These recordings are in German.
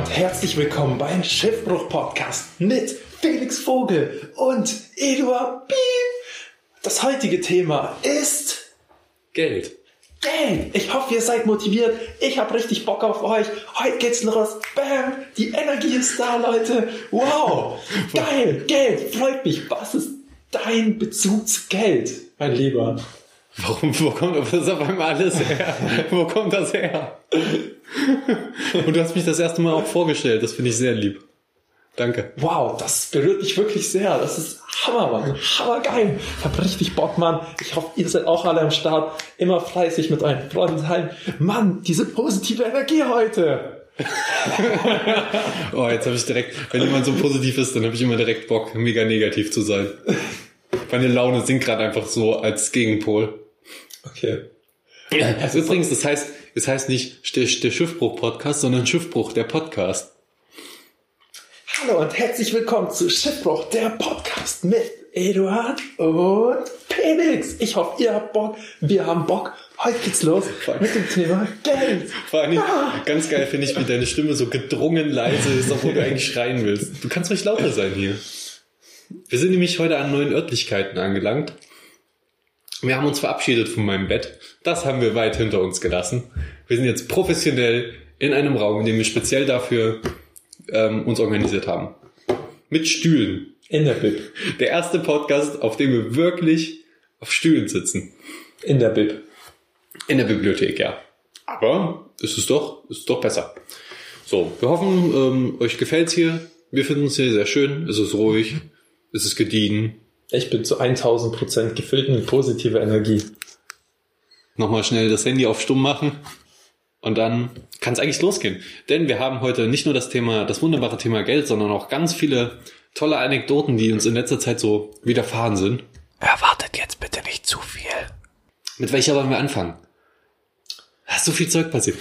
und herzlich willkommen beim Schiffbruch-Podcast mit Felix Vogel und Eduard. Das heutige Thema ist Geld. Geld! Ich hoffe, ihr seid motiviert. Ich habe richtig Bock auf euch. Heute geht's los. Bam! Die Energie ist da, Leute. Wow! Geil! Geld! Freut mich. Was ist dein Bezug zu Geld, mein Lieber? Wo kommt das auf einmal alles her? Wo kommt das her? Und du hast mich das erste Mal auch vorgestellt. Das finde ich sehr lieb. Danke. Wow, das berührt mich wirklich sehr. Das ist Hammer, Mann. Hammergeil. Ich hab richtig Bock, Mann. Ich hoffe, ihr seid auch alle am Start. Immer fleißig mit euren Freunden teilen. Mann, diese positive Energie heute. Oh, jetzt habe ich direkt, wenn jemand so positiv ist, dann habe ich immer direkt Bock, mega negativ zu sein. Meine Laune sinkt gerade einfach so als Gegenpol. Okay. Also übrigens, das heißt nicht der Schiffbruch-Podcast, sondern Schiffbruch, der Podcast. Hallo und herzlich willkommen zu Schiffbruch, der Podcast mit Eduard und Felix. Ich hoffe, ihr habt Bock, wir haben Bock. Heute geht's los mit dem Thema Geld. Vor allem ganz geil finde ich, wie deine Stimme so gedrungen leise ist, obwohl du eigentlich schreien willst. Du kannst ruhig lauter sein hier. Wir sind nämlich heute an neuen Örtlichkeiten angelangt. Wir haben uns verabschiedet von meinem Bett. Das haben wir weit hinter uns gelassen. Wir sind jetzt professionell in einem Raum, in dem wir speziell dafür uns organisiert haben. Mit Stühlen. In der Bib. Der erste Podcast, auf dem wir wirklich auf Stühlen sitzen. In der Bib. In der Bibliothek, ja. Aber ist es doch besser. So, wir hoffen, euch gefällt's hier. Wir finden es hier sehr schön. Es ist ruhig. Es ist gediegen. Ich bin zu 1000% gefüllt mit positiver Energie. Nochmal schnell das Handy auf stumm machen. Und dann kann es eigentlich losgehen. Denn wir haben heute nicht nur das wunderbare Thema Geld, sondern auch ganz viele tolle Anekdoten, die uns in letzter Zeit so widerfahren sind. Erwartet jetzt bitte nicht zu viel. Mit welcher wollen wir anfangen? Da ist so viel Zeug passiert.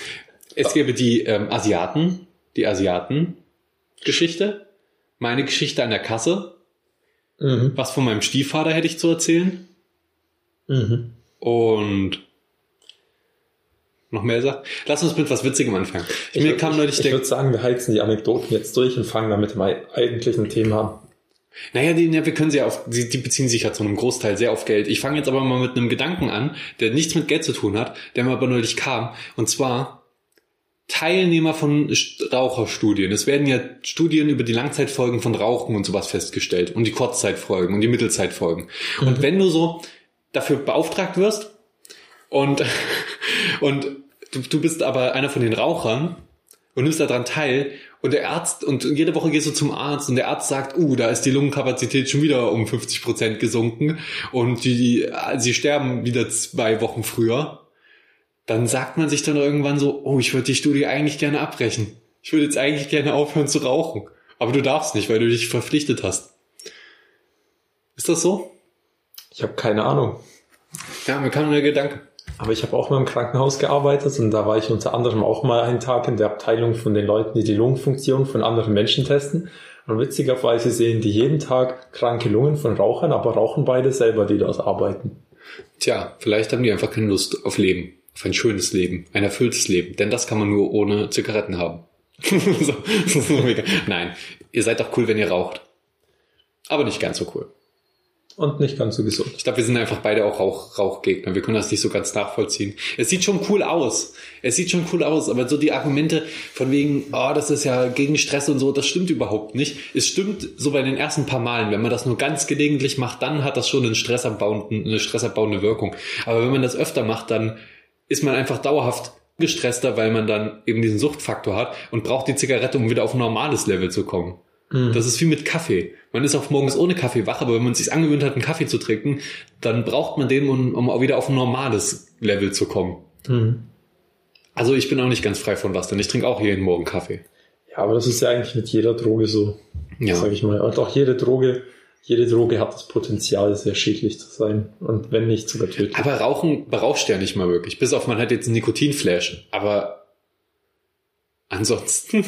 Es gäbe die Asiaten-Geschichte, meine Geschichte an der Kasse, was von meinem Stiefvater hätte ich zu erzählen und noch mehr Sachen. Lass uns mit was Witzigem anfangen. Ich würde sagen, wir heizen die Anekdoten jetzt durch und fangen damit mit dem eigentlichen Thema an. Naja, wir können sie ja die beziehen sich ja zu einem Großteil sehr auf Geld. Ich fange jetzt aber mal mit einem Gedanken an, der nichts mit Geld zu tun hat, der mir aber neulich kam. Und zwar Teilnehmer von Raucherstudien. Es werden ja Studien über die Langzeitfolgen von Rauchen und sowas festgestellt. Und die Kurzzeitfolgen und die Mittelzeitfolgen. Und wenn du so dafür beauftragt wirst und du bist aber einer von den Rauchern und nimmst daran teil und der Arzt, und jede Woche gehst du zum Arzt und der Arzt sagt, da ist die Lungenkapazität schon wieder um 50% gesunken und sie sterben wieder 2 Wochen früher, dann sagt man sich dann irgendwann so, ich würde die Studie eigentlich gerne abbrechen. Ich würde jetzt eigentlich gerne aufhören zu rauchen. Aber du darfst nicht, weil du dich verpflichtet hast. Ist das so? Ich habe keine Ahnung. Ja, mir kam nur der Gedanke. Aber ich habe auch mal im Krankenhaus gearbeitet und da war ich unter anderem auch mal einen Tag in der Abteilung von den Leuten, die die Lungenfunktion von anderen Menschen testen. Und witzigerweise sehen die jeden Tag kranke Lungen von Rauchern, aber rauchen beide selber, die dort arbeiten. Tja, vielleicht haben die einfach keine Lust auf Leben, auf ein schönes Leben, ein erfülltes Leben. Denn das kann man nur ohne Zigaretten haben. So, das ist nur mega. Nein, ihr seid doch cool, wenn ihr raucht. Aber nicht ganz so cool. Und nicht ganz so gesund. Ich glaube, wir sind einfach beide auch Rauchgegner. Wir können das nicht so ganz nachvollziehen. Es sieht schon cool aus. Aber so die Argumente von wegen, das ist ja gegen Stress und so, das stimmt überhaupt nicht. Es stimmt so bei den ersten paar Malen. Wenn man das nur ganz gelegentlich macht, dann hat das schon eine stressabbauende Wirkung. Aber wenn man das öfter macht, dann ist man einfach dauerhaft gestresster, weil man dann eben diesen Suchtfaktor hat und braucht die Zigarette, um wieder auf ein normales Level zu kommen. Das ist wie mit Kaffee. Man ist auch morgens ohne Kaffee wach, aber wenn man es sich angewöhnt hat, einen Kaffee zu trinken, dann braucht man den, um auch wieder auf ein normales Level zu kommen. Also ich bin auch nicht ganz frei von was, denn ich trinke auch jeden Morgen Kaffee. Ja, aber das ist ja eigentlich mit jeder Droge so, sage ich mal. Und auch jede Droge hat das Potenzial, sehr schädlich zu sein und wenn nicht sogar tödlich. Aber Rauchen brauchst du ja nicht mal wirklich, bis auf man hat jetzt einen Nikotinflash. Aber ansonsten...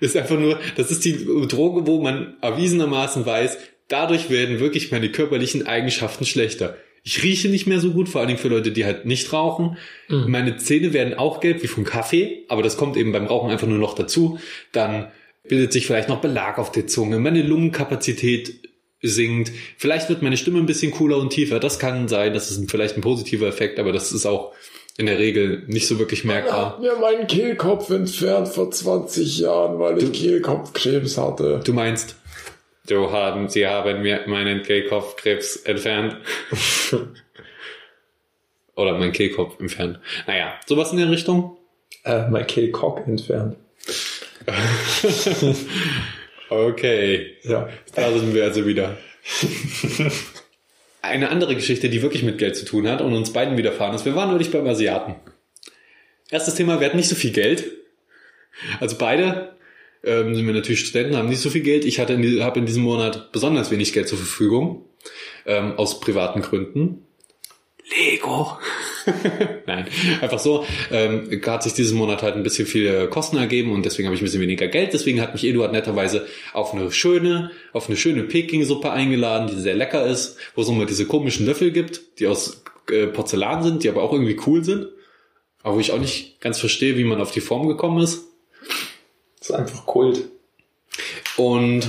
ist einfach nur, das ist die Droge, wo man erwiesenermaßen weiß, dadurch werden wirklich meine körperlichen Eigenschaften schlechter. Ich rieche nicht mehr so gut, vor allen Dingen für Leute, die halt nicht rauchen. Mhm. Meine Zähne werden auch gelb, wie vom Kaffee, aber das kommt eben beim Rauchen einfach nur noch dazu. Dann bildet sich vielleicht noch Belag auf der Zunge. Meine Lungenkapazität sinkt. Vielleicht wird meine Stimme ein bisschen cooler und tiefer. Das kann sein, das ist vielleicht ein positiver Effekt, aber das ist auch in der Regel nicht so wirklich merkbar. Ich habe mir meinen Kehlkopf entfernt vor 20 Jahren, weil ich Kehlkopfkrebs hatte. Du meinst... Sie haben mir meinen Kehlkopfkrebs entfernt. Oder meinen Kehlkopf entfernt. Naja, sowas in der Richtung. Mein Kehlkopf entfernt. Okay. Ja. Da sind wir also wieder. Eine andere Geschichte, die wirklich mit Geld zu tun hat und uns beiden widerfahren ist. Wir waren neulich beim Asiaten. Erstes Thema, wir hatten nicht so viel Geld. Also beide... sind wir natürlich Studenten, haben nicht so viel Geld. Ich habe in diesem Monat besonders wenig Geld zur Verfügung. Aus privaten Gründen. Lego. Nein, einfach so. Hat sich diesen Monat halt ein bisschen viele Kosten ergeben und deswegen habe ich ein bisschen weniger Geld. Deswegen hat mich Eduard netterweise auf eine schöne Peking-Suppe eingeladen, die sehr lecker ist, wo es immer diese komischen Löffel gibt, die aus Porzellan sind, die aber auch irgendwie cool sind. Aber wo ich auch nicht ganz verstehe, wie man auf die Form gekommen ist. Das ist einfach Kult. Und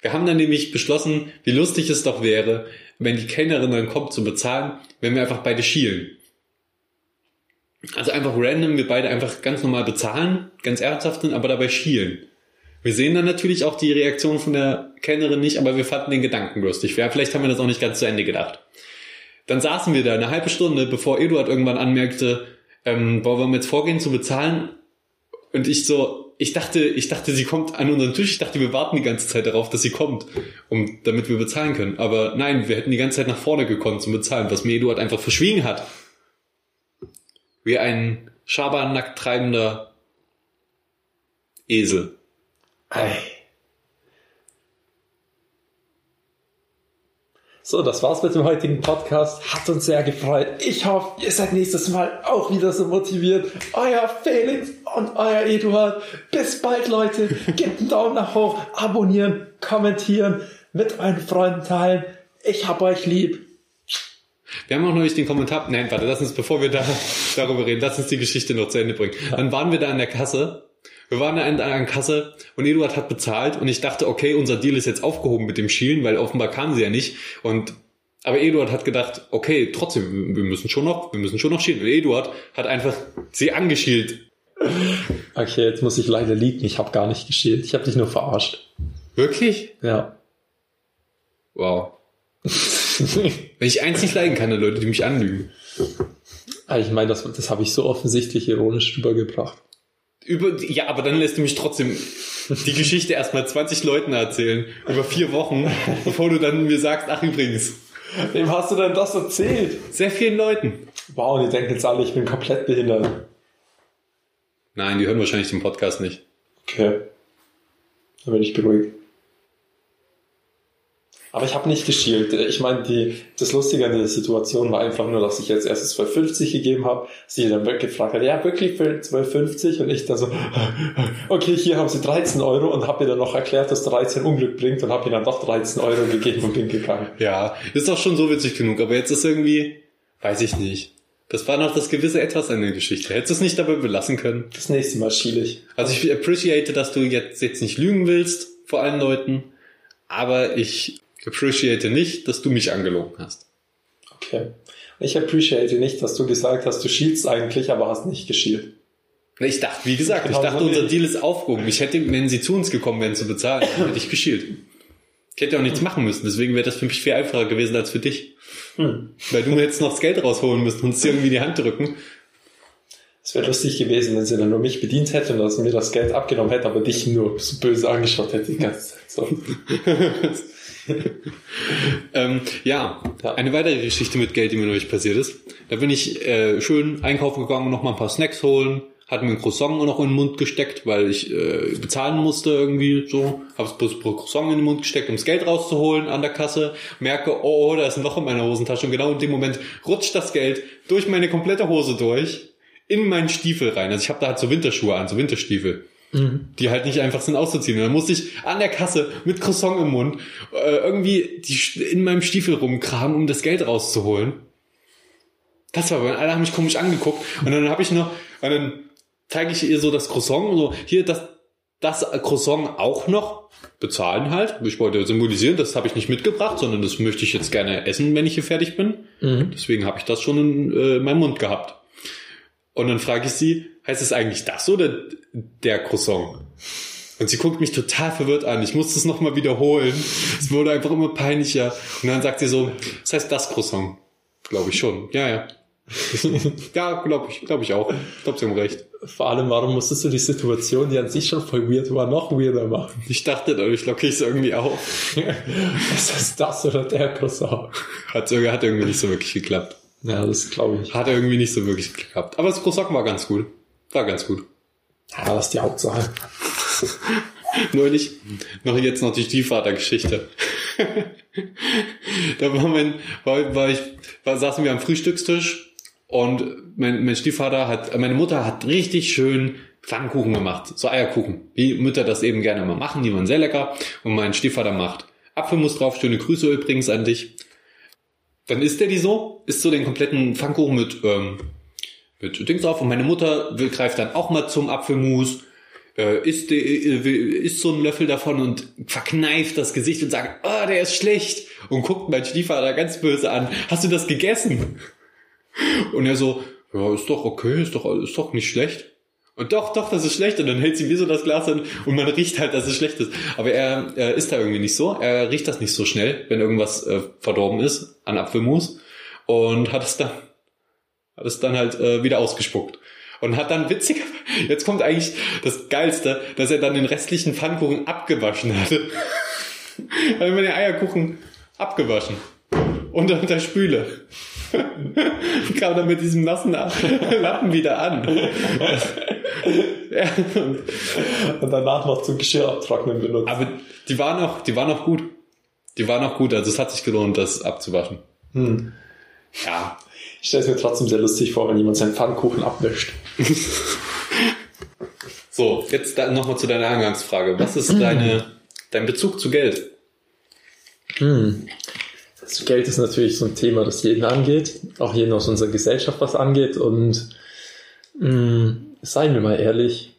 wir haben dann nämlich beschlossen, wie lustig es doch wäre, wenn die Kellnerin dann kommt zu bezahlen, wenn wir einfach beide schielen. Also einfach random, wir beide einfach ganz normal bezahlen, ganz ernsthaft sind, aber dabei schielen. Wir sehen dann natürlich auch die Reaktion von der Kellnerin nicht, aber wir fanden den Gedanken lustig. Ja, vielleicht haben wir das auch nicht ganz zu Ende gedacht. Dann saßen wir da eine halbe Stunde, bevor Eduard irgendwann anmerkte, wollen wir jetzt vorgehen zu bezahlen? Und ich dachte, sie kommt an unseren Tisch. Ich dachte, wir warten die ganze Zeit darauf, dass sie kommt, damit wir bezahlen können. Aber nein, wir hätten die ganze Zeit nach vorne gekommen zum Bezahlen, was mir Eduard einfach verschwiegen hat. Wie ein schabernack treibender Esel. Ei. So, das war's mit dem heutigen Podcast. Hat uns sehr gefreut. Ich hoffe, ihr seid nächstes Mal auch wieder so motiviert. Euer Felix und euer Eduard. Bis bald, Leute. Gebt einen Daumen nach hoch, abonnieren, kommentieren, mit euren Freunden teilen. Ich hab euch lieb. Wir haben auch noch nicht den Kommentar... Nein, warte, lass uns, bevor wir darüber reden, lass uns die Geschichte noch zu Ende bringen. Dann waren wir da an der Kasse. Wir waren da an der Kasse und Eduard hat bezahlt und ich dachte, okay, unser Deal ist jetzt aufgehoben mit dem Schielen, weil offenbar kamen sie ja nicht. Aber Eduard hat gedacht, okay, trotzdem, wir müssen schon noch schielen. Und Eduard hat einfach sie angeschielt. Okay, jetzt muss ich leider liegen. Ich habe gar nicht geschielt. Ich habe dich nur verarscht. Wirklich? Ja. Wow. Wenn ich eins nicht leiden kann, dann Leute, die mich anlügen. Ich meine, das habe ich so offensichtlich ironisch rübergebracht. Ja, aber dann lässt du mich trotzdem die Geschichte erstmal 20 Leuten erzählen, über 4 Wochen, bevor du dann mir sagst, ach übrigens. Wem hast du denn das erzählt? Sehr vielen Leuten. Wow, die denken jetzt alle, ich bin komplett behindert. Nein, die hören wahrscheinlich den Podcast nicht. Okay. Dann bin ich beruhigt. Aber ich habe nicht geschielt. Ich meine, das Lustige an der Situation war einfach nur, dass ich jetzt erst 2,50 gegeben habe, sie dann wirklich gefragt hat, ja, wirklich für 2,50? Und ich dann so, okay, hier haben sie 13 € und habe ihr dann noch erklärt, dass 13 Unglück bringt und habe ihr dann doch 13 € gegeben und bin gegangen. Ja, ist doch schon so witzig genug, aber jetzt ist irgendwie, weiß ich nicht. Das war noch das gewisse Etwas an der Geschichte. Hättest du es nicht dabei belassen können? Das nächste Mal schiele ich. Also ich appreciate, dass du jetzt nicht lügen willst vor allen Leuten, aber ich appreciate nicht, dass du mich angelogen hast. Okay. Ich appreciate nicht, dass du gesagt hast, du schielst eigentlich, aber hast nicht geschielt. Ich dachte, wie gesagt, ich dachte, unser Deal ist aufgehoben. Ich hätte, wenn sie zu uns gekommen wären zu bezahlen, hätte ich geschielt. Ich hätte auch nichts machen müssen, deswegen wäre das für mich viel einfacher gewesen als für dich. Weil du mir jetzt noch das Geld rausholen müsst und uns irgendwie in die Hand drücken. Es wäre lustig gewesen, wenn sie dann nur mich bedient hätte und dass sie mir das Geld abgenommen hätte, aber dich nur so böse angeschaut hätte die ganze Zeit. So. Ja, eine weitere Geschichte mit Geld, die mir neulich passiert ist. Da bin ich schön einkaufen gegangen, noch mal ein paar Snacks holen, hat mir ein Croissant noch in den Mund gesteckt, weil ich bezahlen musste irgendwie so. Hab's bloß pro Croissant in den Mund gesteckt, um das Geld rauszuholen an der Kasse. Merke, oh, da ist ein Loch in meiner Hosentasche. Und genau in dem Moment rutscht das Geld durch meine komplette Hose durch in meinen Stiefel rein. Also ich habe da halt so Winterschuhe an, so Winterstiefel. die halt nicht einfach sind auszuziehen. Und dann musste ich an der Kasse mit Croissant im Mund irgendwie in meinem Stiefel rumkramen, um das Geld rauszuholen. Das war, weil alle haben mich komisch angeguckt. Und dann habe ich noch, und dann zeige ich ihr so das Croissant und so, hier das Croissant auch noch bezahlen halt. Ich wollte symbolisieren, das habe ich nicht mitgebracht, sondern das möchte ich jetzt gerne essen, wenn ich hier fertig bin. Mhm. Deswegen habe ich das schon in meinem Mund gehabt. Und dann frage ich sie, heißt es eigentlich das oder der Croissant? Und sie guckt mich total verwirrt an. Ich musste es nochmal wiederholen. Es wurde einfach immer peinlicher. Und dann sagt sie so, das heißt das Croissant. Glaube ich schon. Ja, ja. Ja, glaube ich auch. Ich glaube, sie haben recht. Vor allem, warum musstest du die Situation, die an sich schon voll weird war, noch weirder machen? Ich dachte, dadurch locke ich es irgendwie auf. Das heißt das oder der Croissant? Hat irgendwie nicht so wirklich geklappt. Ja, das glaube ich. Hat irgendwie nicht so wirklich geklappt. Aber das Croissant war ganz gut. War ganz gut. Ja, das ist die Hauptsache. Neulich, jetzt noch die Stiefvatergeschichte. Da saßen wir am Frühstückstisch und mein Stiefvater meine Mutter hat richtig schön Pfannkuchen gemacht. So Eierkuchen. Wie Mütter das eben gerne mal machen. Die waren sehr lecker. Und mein Stiefvater macht Apfelmus drauf. Schöne Grüße übrigens an dich. Dann isst er die so. Isst so den kompletten Pfannkuchen mit Dings drauf. Und meine Mutter greift dann auch mal zum Apfelmus. Isst so einen Löffel davon und verkneift das Gesicht und sagt, oh, der ist schlecht. Und guckt meinen Stiefvater ganz böse an. Hast du das gegessen? Und er so, ja, ist doch okay, ist doch nicht schlecht. Und doch, das ist schlecht. Und dann hält sie mir so das Glas an und man riecht halt, dass es schlecht ist. Aber er isst da irgendwie nicht so. Er riecht das nicht so schnell, wenn irgendwas verdorben ist an Apfelmus. Und hat es dann halt wieder ausgespuckt. Und hat dann jetzt kommt eigentlich das Geilste, dass er dann den restlichen Pfannkuchen abgewaschen hatte. Hat immer den Eierkuchen abgewaschen. Unter der Spüle. Und kam dann mit diesem nassen Lappen wieder an. Und danach noch zum Geschirr abtrocknen benutzt. Aber die waren noch gut. Die waren noch gut, also es hat sich gelohnt, das abzuwaschen. Hm. Ja. Ich stelle es mir trotzdem sehr lustig vor, wenn jemand seinen Pfannkuchen abwischt. So, jetzt nochmal zu deiner Eingangsfrage. Was ist dein Bezug zu Geld? Das Geld ist natürlich so ein Thema, das jeden angeht, auch jeden aus unserer Gesellschaft was angeht. Und seien wir mal ehrlich,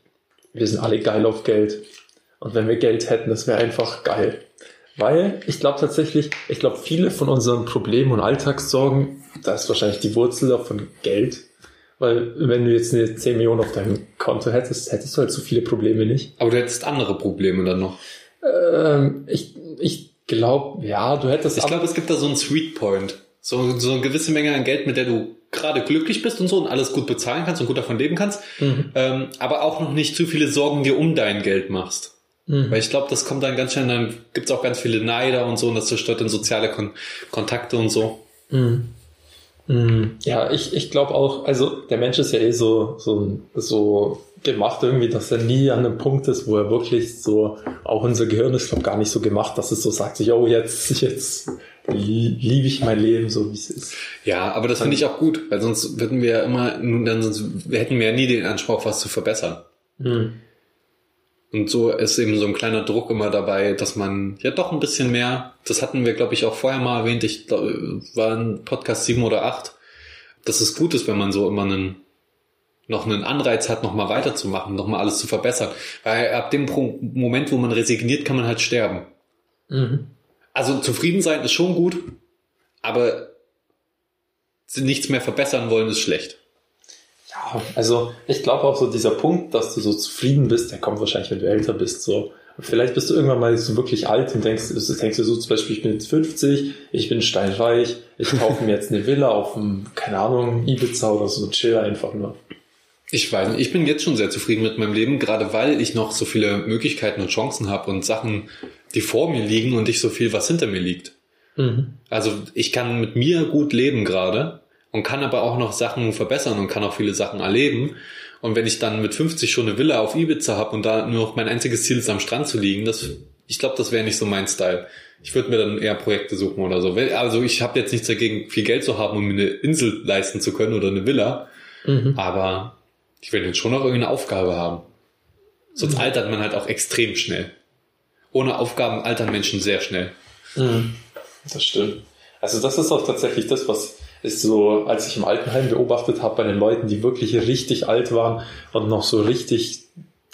wir sind alle geil auf Geld. Und wenn wir Geld hätten, das wäre einfach geil. Weil ich glaube, viele von unseren Problemen und Alltagssorgen, da ist wahrscheinlich die Wurzel davon Geld. Weil wenn du jetzt eine 10 Millionen auf deinem Konto hättest, hättest du halt so viele Probleme nicht. Aber du hättest andere Probleme dann noch. Ich glaube, ja, du hättest... Ich glaube, es gibt da so einen Sweet Point. So eine gewisse Menge an Geld, mit der du gerade glücklich bist und so und alles gut bezahlen kannst und gut davon leben kannst. Mhm. Aber auch noch nicht zu viele Sorgen dir um dein Geld machst. Mhm. Weil ich glaube, das kommt dann ganz schnell, dann gibt es auch ganz viele Neider und so und das zerstört dann soziale Kontakte und so. Mhm. Mhm. Ja, ich glaube auch, also der Mensch ist ja so gemacht irgendwie, dass er nie an einem Punkt ist, wo er wirklich so, auch unser Gehirn ist, glaube gar nicht so gemacht, dass es so sagt, yo, jetzt liebe ich mein Leben, so wie es ist. Ja, aber das finde ich auch gut, weil sonst würden wir ja sonst hätten wir ja nie den Anspruch, was zu verbessern. Mhm. Und so ist eben so ein kleiner Druck immer dabei, dass man ja doch ein bisschen mehr, das hatten wir, glaube ich, auch vorher mal erwähnt, ich glaube, war in Podcast 7 oder 8, dass es gut ist, wenn man so immer noch einen Anreiz hat, nochmal weiterzumachen, nochmal alles zu verbessern. Weil ab dem Moment, wo man resigniert, kann man halt sterben. Mhm. Also zufrieden sein ist schon gut, aber nichts mehr verbessern wollen ist schlecht. Also ich glaube auch so dieser Punkt, dass du so zufrieden bist, der kommt wahrscheinlich, wenn du älter bist. So. Vielleicht bist du irgendwann mal so wirklich alt und denkst du so zum Beispiel, ich bin jetzt 50, ich bin steinreich, ich kaufe mir jetzt eine Villa auf einem, keine Ahnung, Ibiza oder so, chill einfach nur. Ich weiß nicht, ich bin jetzt schon sehr zufrieden mit meinem Leben, gerade weil ich noch so viele Möglichkeiten und Chancen habe und Sachen, die vor mir liegen und nicht so viel, was hinter mir liegt. Mhm. Also ich kann mit mir gut leben gerade. Und kann aber auch noch Sachen verbessern und kann auch viele Sachen erleben. Und wenn ich dann mit 50 schon eine Villa auf Ibiza habe und da nur noch mein einziges Ziel ist, am Strand zu liegen, ich glaube, das wäre nicht so mein Style. Ich würde mir dann eher Projekte suchen oder so. Also ich habe jetzt nichts dagegen, viel Geld zu haben, um mir eine Insel leisten zu können oder eine Villa. Mhm. Aber ich will jetzt schon noch irgendeine Aufgabe haben. Sonst altert man halt auch extrem schnell. Ohne Aufgaben altern Menschen sehr schnell. Mhm. Das stimmt. Also das ist auch tatsächlich das, was ich so, als ich im Altenheim beobachtet habe, bei den Leuten, die wirklich richtig alt waren und noch so richtig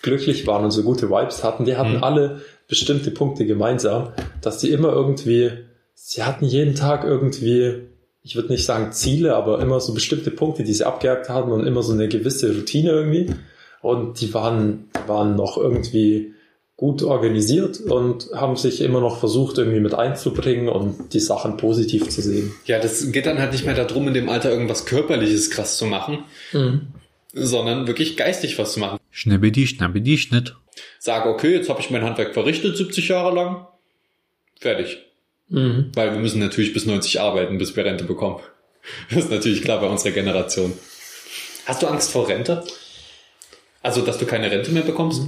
glücklich waren und so gute Vibes hatten, die hatten alle bestimmte Punkte gemeinsam, dass die immer irgendwie, sie hatten jeden Tag irgendwie, ich würde nicht sagen Ziele, aber immer so bestimmte Punkte, die sie abgehakt hatten und immer so eine gewisse Routine irgendwie. Und die waren noch irgendwie gut organisiert und haben sich immer noch versucht, irgendwie mit einzubringen und die Sachen positiv zu sehen. Ja, das geht dann halt nicht mehr darum, in dem Alter irgendwas Körperliches krass zu machen, sondern wirklich geistig was zu machen. Schnibbidi, Schnitt. Sag, okay, jetzt habe ich mein Handwerk verrichtet, 70 Jahre lang. Fertig. Mhm. Weil wir müssen natürlich bis 90 arbeiten, bis wir Rente bekommen. Das ist natürlich klar bei unserer Generation. Hast du Angst vor Rente? Also, dass du keine Rente mehr bekommst?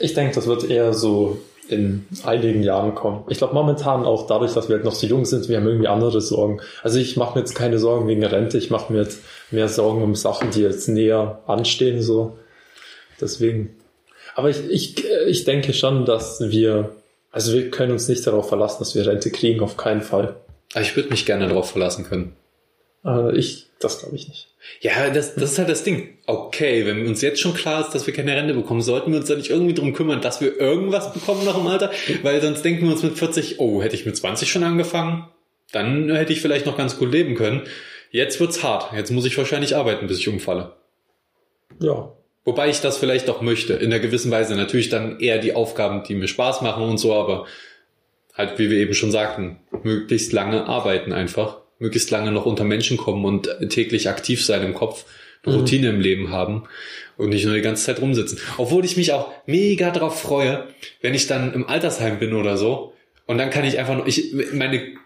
Ich denke, das wird eher so in einigen Jahren kommen. Ich glaube, momentan auch dadurch, dass wir halt noch so jung sind, wir haben irgendwie andere Sorgen. Also ich mache mir jetzt keine Sorgen wegen der Rente, ich mache mir jetzt mehr Sorgen um Sachen, die jetzt näher anstehen. So. Deswegen. Aber ich denke schon, dass wir können uns nicht darauf verlassen, dass wir Rente kriegen, auf keinen Fall. Aber ich würde mich gerne darauf verlassen können. Das glaube ich nicht. Ja, das ist halt das Ding. Okay, wenn uns jetzt schon klar ist, dass wir keine Rente bekommen, sollten wir uns da nicht irgendwie drum kümmern, dass wir irgendwas bekommen noch im Alter? Weil sonst denken wir uns mit 40, oh, hätte ich mit 20 schon angefangen, dann hätte ich vielleicht noch ganz gut leben können. Jetzt wird's hart. Jetzt muss ich wahrscheinlich arbeiten, bis ich umfalle. Ja. Wobei ich das vielleicht auch möchte. In einer gewissen Weise natürlich dann eher die Aufgaben, die mir Spaß machen und so, aber halt, wie wir eben schon sagten, möglichst lange arbeiten einfach. Möglichst lange noch unter Menschen kommen und täglich aktiv sein im Kopf, eine Routine im Leben haben und nicht nur die ganze Zeit rumsitzen. Obwohl ich mich auch mega drauf freue, wenn ich dann im Altersheim bin oder so und dann kann ich einfach noch,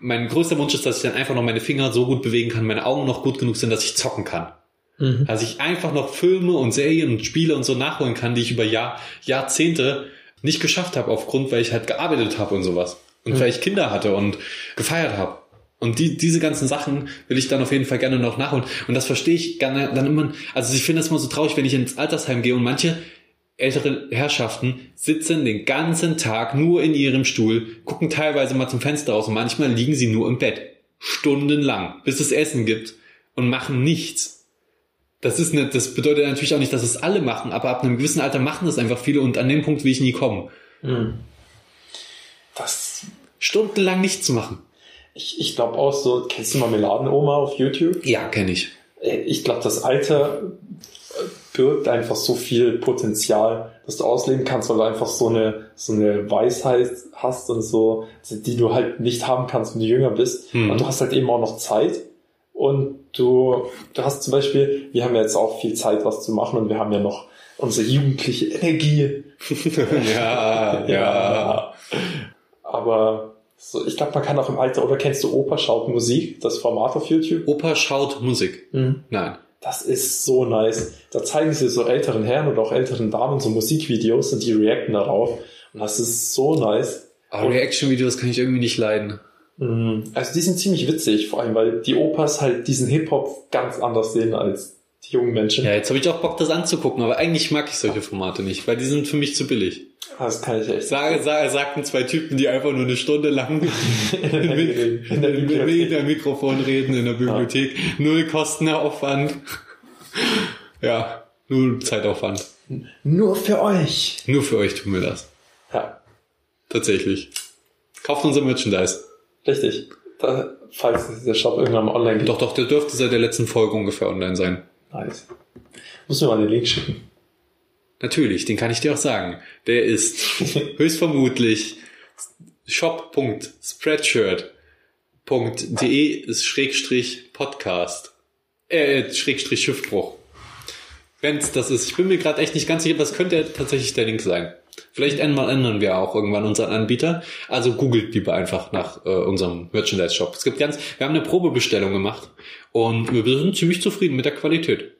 mein größter Wunsch ist, dass ich dann einfach noch meine Finger so gut bewegen kann, meine Augen noch gut genug sind, dass ich zocken kann. Mhm. Dass ich einfach noch Filme und Serien und Spiele und so nachholen kann, die ich über Jahrzehnte nicht geschafft habe aufgrund, weil ich halt gearbeitet habe und sowas. Und weil ich Kinder hatte und gefeiert habe. Und diese ganzen Sachen will ich dann auf jeden Fall gerne noch nachholen. Und das verstehe ich gerne dann immer. Also ich finde das immer so traurig, wenn ich ins Altersheim gehe und manche ältere Herrschaften sitzen den ganzen Tag nur in ihrem Stuhl, gucken teilweise mal zum Fenster raus und manchmal liegen sie nur im Bett. Stundenlang, bis es Essen gibt und machen nichts. Das bedeutet natürlich auch nicht, dass es alle machen, aber ab einem gewissen Alter machen das einfach viele und an dem Punkt will ich nie kommen. Das stundenlang nichts zu machen. Ich glaube auch so, kennst du Marmeladen-Oma auf YouTube? Ja, kenne ich. Ich glaube, das Alter birgt einfach so viel Potenzial, dass du ausleben kannst, weil du einfach so eine Weisheit hast und so, die du halt nicht haben kannst, wenn du jünger bist. Und du hast halt eben auch noch Zeit. Und du hast zum Beispiel, wir haben ja jetzt auch viel Zeit, was zu machen und wir haben ja noch unsere jugendliche Energie. Ja. Aber... So, ich glaube, man kann auch im Alter, oder kennst du Opa schaut Musik, das Format auf YouTube? Opa schaut Musik? Nein. Das ist so nice. Da zeigen sie so älteren Herren oder auch älteren Damen so Musikvideos und die reacten darauf. Und das ist so nice. Aber Reaction-Videos kann ich irgendwie nicht leiden. Also die sind ziemlich witzig, vor allem, weil die Opas halt diesen Hip-Hop ganz anders sehen als die jungen Menschen. Ja, jetzt habe ich auch Bock, das anzugucken, aber eigentlich mag ich solche Formate nicht, weil die sind für mich zu billig. Das kann ich echt. Sagten zwei Typen, die einfach nur eine Stunde lang in der Mikrofon reden, in der Bibliothek. Ja. Null Kostenaufwand. Ja, null Zeitaufwand. Nur für euch. Nur für euch tun wir das. Ja. Tatsächlich. Kauft unser Merchandise. Richtig. Falls der Shop irgendwann online geht. Doch, der dürfte seit der letzten Folge ungefähr online sein. Nice. Muss mir mal den Link schicken. Natürlich, den kann ich dir auch sagen. Der ist höchstvermutlich shop.spreadshirt.de/podcast. /Schiffbruch. Wenn's das ist. Ich bin mir gerade echt nicht ganz sicher, was könnte tatsächlich der Link sein. Vielleicht ändern wir auch irgendwann unseren Anbieter. Also googelt lieber einfach nach unserem Merchandise-Shop. Wir haben eine Probebestellung gemacht und wir sind ziemlich zufrieden mit der Qualität.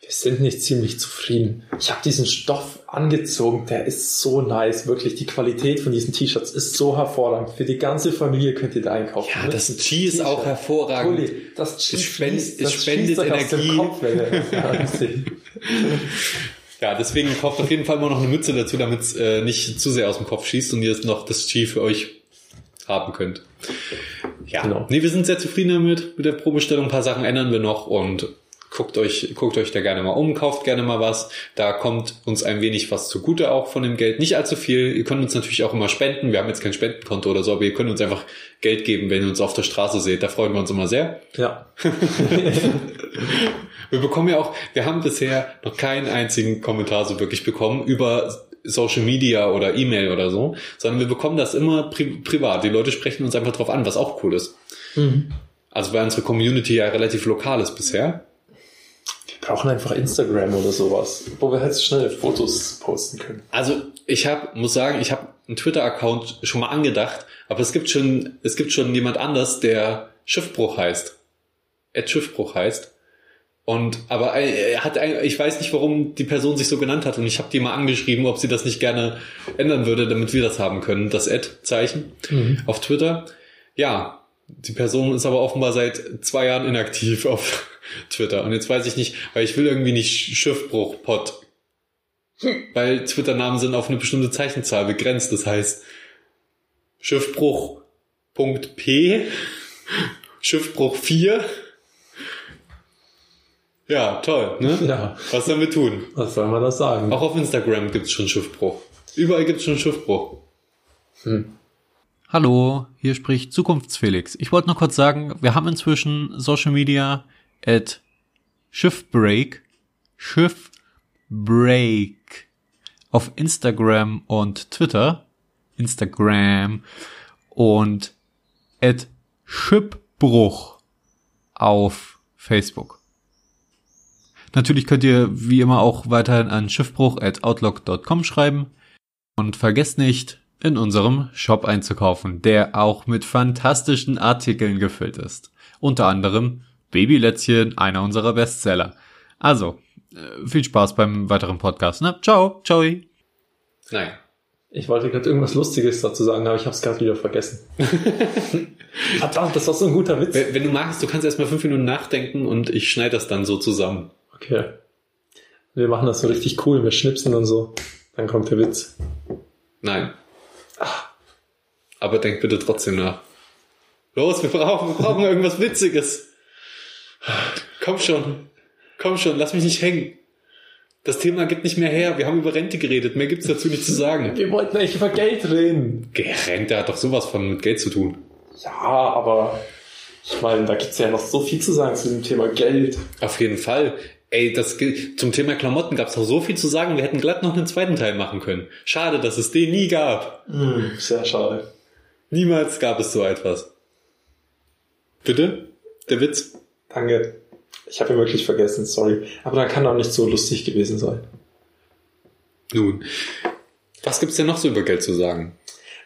Wir sind nicht ziemlich zufrieden. Ich habe diesen Stoff angezogen, der ist so nice, wirklich. Die Qualität von diesen T-Shirts ist so hervorragend. Für die ganze Familie könnt ihr da einkaufen. Ja, das Tee ist auch hervorragend. Cool, das Tee spendet Energie. Aus dem Kopf, wenn ihr das Ja, deswegen kauft auf jeden Fall immer noch eine Mütze dazu, damit es nicht zu sehr aus dem Kopf schießt und ihr es noch das Ski für euch haben könnt. Ja, genau. Nee, wir sind sehr zufrieden damit, mit der Probestellung. Ein paar Sachen ändern wir noch und guckt euch da gerne mal um, kauft gerne mal was. Da kommt uns ein wenig was zugute auch von dem Geld. Nicht allzu viel. Ihr könnt uns natürlich auch immer spenden. Wir haben jetzt kein Spendenkonto oder so, aber ihr könnt uns einfach Geld geben, wenn ihr uns auf der Straße seht. Da freuen wir uns immer sehr. Ja. Wir bekommen ja auch, wir haben bisher noch keinen einzigen Kommentar so wirklich bekommen über Social Media oder E-Mail oder so, sondern wir bekommen das immer privat. Die Leute sprechen uns einfach drauf an, was auch cool ist. Mhm. Also weil unsere Community ja relativ lokal ist bisher. Wir brauchen einfach Instagram oder sowas, wo wir halt schnell Fotos posten können. Also ich habe einen Twitter-Account schon mal angedacht, aber es gibt schon jemand anders, der Schiffbruch heißt. @Schiffbruch heißt. Und aber ich weiß nicht, warum die Person sich so genannt hat, und ich habe die mal angeschrieben, ob sie das nicht gerne ändern würde, damit wir das haben können, das Ad-Zeichen auf Twitter. Ja, die Person ist aber offenbar seit 2 Jahren inaktiv auf Twitter. Und jetzt weiß ich nicht, weil ich will irgendwie nicht Schiffbruch-Pod, weil Twitter-Namen sind auf eine bestimmte Zeichenzahl begrenzt. Das heißt Schiffbruch.p, Schiffbruch 4. Ja, toll, ne? Ja. Was sollen wir tun? Was soll man das sagen? Auch auf Instagram gibt's schon Schiffbruch. Überall gibt's schon Schiffbruch. Hallo, hier spricht Zukunftsfelix. Ich wollte nur kurz sagen, wir haben inzwischen Social Media @Schiffbreak auf Instagram und Twitter. Instagram und @Schiffbruch auf Facebook. Natürlich könnt ihr wie immer auch weiterhin an schiffbruch@outlook.com schreiben und vergesst nicht, in unserem Shop einzukaufen, der auch mit fantastischen Artikeln gefüllt ist. Unter anderem Babylätzchen, einer unserer Bestseller. Also, viel Spaß beim weiteren Podcast. Ne? Ciao, ciao. Nein. Ich wollte gerade irgendwas Lustiges dazu sagen, aber ich habe es gerade wieder vergessen. Das war so ein guter Witz. Wenn du magst, du kannst erstmal 5 Minuten nachdenken und ich schneide das dann so zusammen. Okay. Wir machen das so richtig cool, wir schnipsen und so. Dann kommt der Witz. Nein. Ach. Aber denk bitte trotzdem nach. Los, wir brauchen irgendwas Witziges. Komm schon, lass mich nicht hängen. Das Thema gibt nicht mehr her. Wir haben über Rente geredet, mehr gibt's dazu nicht zu sagen. Wir wollten eigentlich über Geld reden. Rente hat doch sowas von mit Geld zu tun. Ja, aber ich meine, da gibt's ja noch so viel zu sagen zu dem Thema Geld. Auf jeden Fall. Ey, zum Thema Klamotten gab's noch so viel zu sagen. Wir hätten glatt noch einen zweiten Teil machen können. Schade, dass es den nie gab. Sehr schade. Niemals gab es so etwas. Bitte? Der Witz? Danke. Ich habe ihn wirklich vergessen, sorry. Aber da kann doch nicht so lustig gewesen sein. Nun, was gibt's denn noch so über Geld zu sagen?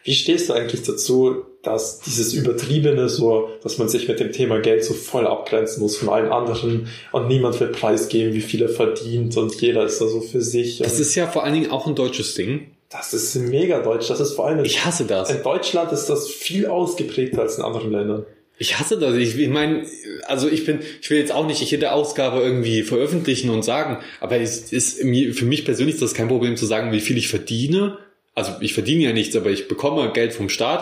Wie stehst du eigentlich dazu, dass dieses Übertriebene so, dass man sich mit dem Thema Geld so voll abgrenzen muss von allen anderen und niemand will preisgeben, wie viel er verdient und jeder ist da so für sich. Das ist ja vor allen Dingen auch ein deutsches Ding. Das ist mega deutsch. Das ist vor allem... Ich hasse das. In Deutschland ist das viel ausgeprägter als in anderen Ländern. Ich hasse das. Ich meine, also ich will jetzt auch nicht jede Ausgabe irgendwie veröffentlichen und sagen, aber es ist für mich persönlich das kein Problem zu sagen, wie viel ich verdiene. Also ich verdiene ja nichts, aber ich bekomme Geld vom Staat,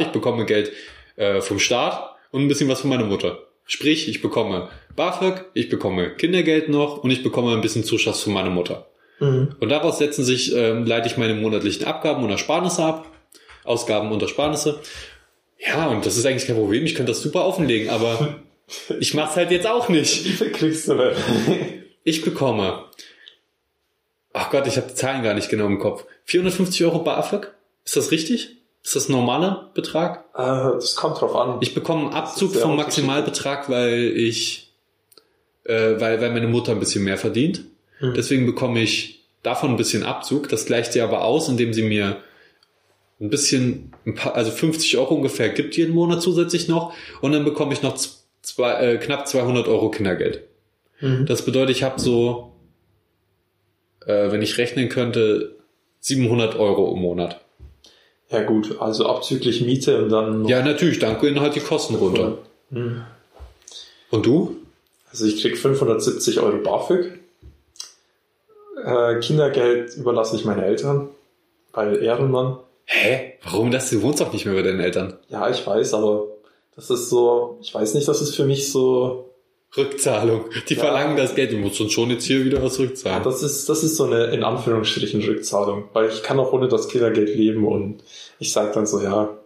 und ein bisschen was von meiner Mutter. Sprich, ich bekomme BAföG, ich bekomme Kindergeld noch und ich bekomme ein bisschen Zuschuss von meiner Mutter. Mhm. Und daraus leite ich meine monatlichen Abgaben und Ersparnisse ab. Ausgaben und Ersparnisse. Ja, und das ist eigentlich kein Problem. Ich könnte das super offenlegen, aber ich mach's halt jetzt auch nicht. Wie viel kriegst du denn? Ich bekomme... Ach Gott, ich habe die Zahlen gar nicht genau im Kopf. 450 € BAföG? Ist das richtig? Ist das ein normaler Betrag? Das kommt drauf an. Ich bekomme einen Abzug vom Maximalbetrag, weil meine Mutter ein bisschen mehr verdient. Mhm. Deswegen bekomme ich davon ein bisschen Abzug. Das gleicht sie aber aus, indem sie mir ein bisschen, 50 € ungefähr gibt jeden Monat zusätzlich noch, und dann bekomme ich noch knapp 200 € Kindergeld. Mhm. Das bedeutet, ich habe so, wenn ich rechnen könnte, 700 € im Monat. Ja gut, also abzüglich Miete und dann... Ja natürlich, dann gehen halt die Kosten runter. Mhm. Und du? Also ich krieg 570 € BAföG. Kindergeld überlasse ich meinen Eltern, weil Ehrenmann. Hä? Warum das? Du wohnst doch nicht mehr bei deinen Eltern. Ja, ich weiß, aber das ist so, ich weiß nicht, das ist für mich so... Rückzahlung. Die verlangen das Geld, die muss schon jetzt hier wieder was rückzahlen. Ja, das ist so eine, in Anführungsstrichen, Rückzahlung, weil ich kann auch ohne das Kindergeld leben und ich sage dann so, ja,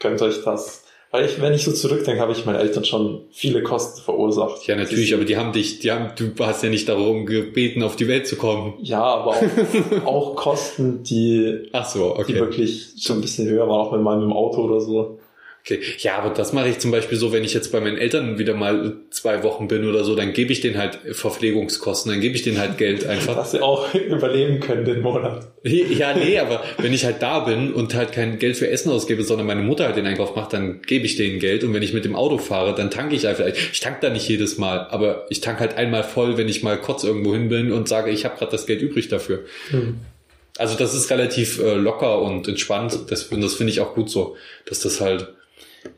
könnt euch das... Weil ich, wenn ich so zurückdenke, habe ich meinen Eltern schon viele Kosten verursacht. Ja, natürlich, aber du hast ja nicht darum gebeten, auf die Welt zu kommen. Ja, aber auch Kosten, die, ach so, okay, die wirklich schon ein bisschen höher waren, auch mit meinem Auto oder so. Okay. Ja, aber das mache ich zum Beispiel so, wenn ich jetzt bei meinen Eltern wieder mal 2 Wochen bin oder so, dann gebe ich denen halt Verpflegungskosten, dann gebe ich denen halt Geld einfach. Dass sie auch überleben können den Monat. Ja, nee, aber wenn ich halt da bin und halt kein Geld für Essen ausgebe, sondern meine Mutter halt den Einkauf macht, dann gebe ich denen Geld. Und wenn ich mit dem Auto fahre, dann tanke ich einfach. Ich tanke da nicht jedes Mal, aber ich tanke halt einmal voll, wenn ich mal kurz irgendwo hin bin und sage, ich habe gerade das Geld übrig dafür. Mhm. Also das ist relativ locker und entspannt. Das finde ich auch gut so, dass das halt...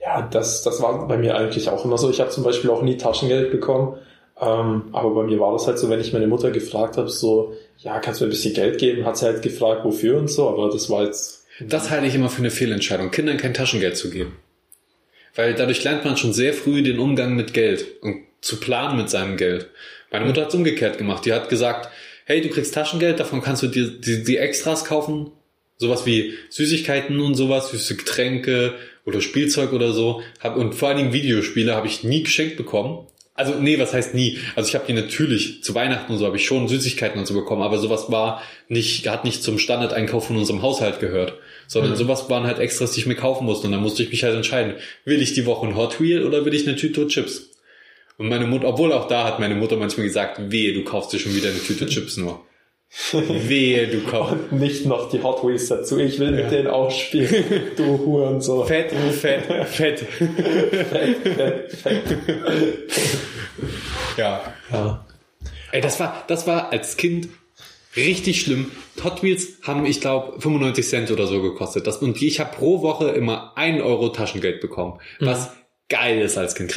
Ja, das war bei mir eigentlich auch immer so. Ich habe zum Beispiel auch nie Taschengeld bekommen. Aber bei mir war das halt so, wenn ich meine Mutter gefragt habe, so, ja, kannst du mir ein bisschen Geld geben? Hat sie halt gefragt, wofür und so, aber das war jetzt... Das halte ich immer für eine Fehlentscheidung, Kindern kein Taschengeld zu geben. Weil dadurch lernt man schon sehr früh den Umgang mit Geld und zu planen mit seinem Geld. Meine Mutter hat es umgekehrt gemacht. Die hat gesagt, hey, du kriegst Taschengeld, davon kannst du dir die Extras kaufen. Sowas wie Süßigkeiten und sowas, süße Getränke oder Spielzeug oder so. Und vor allen Dingen Videospiele habe ich nie geschenkt bekommen. Also nee, was heißt nie? Also ich habe die natürlich zu Weihnachten und so habe ich schon Süßigkeiten und so bekommen, aber sowas hat nicht zum Standardeinkauf von unserem Haushalt gehört, sondern sowas waren halt Extras, die ich mir kaufen musste. Und dann musste ich mich halt entscheiden, will ich die Woche ein Hot Wheel oder will ich eine Tüte Chips? Und meine Mutter, obwohl auch da hat meine Mutter manchmal gesagt, wehe, du kaufst dir schon wieder eine Tüte Chips nur. Wehe, du kommst. Und nicht noch die Hot Wheels dazu. Ich will mit denen auch spielen. Du Hurensohn. So. Fett. Fett. Ja. Ey, das war als Kind richtig schlimm. Hot Wheels haben, ich glaube, 95 Cent oder so gekostet. Und ich habe pro Woche immer 1 Euro Taschengeld bekommen. Was geil ist als Kind.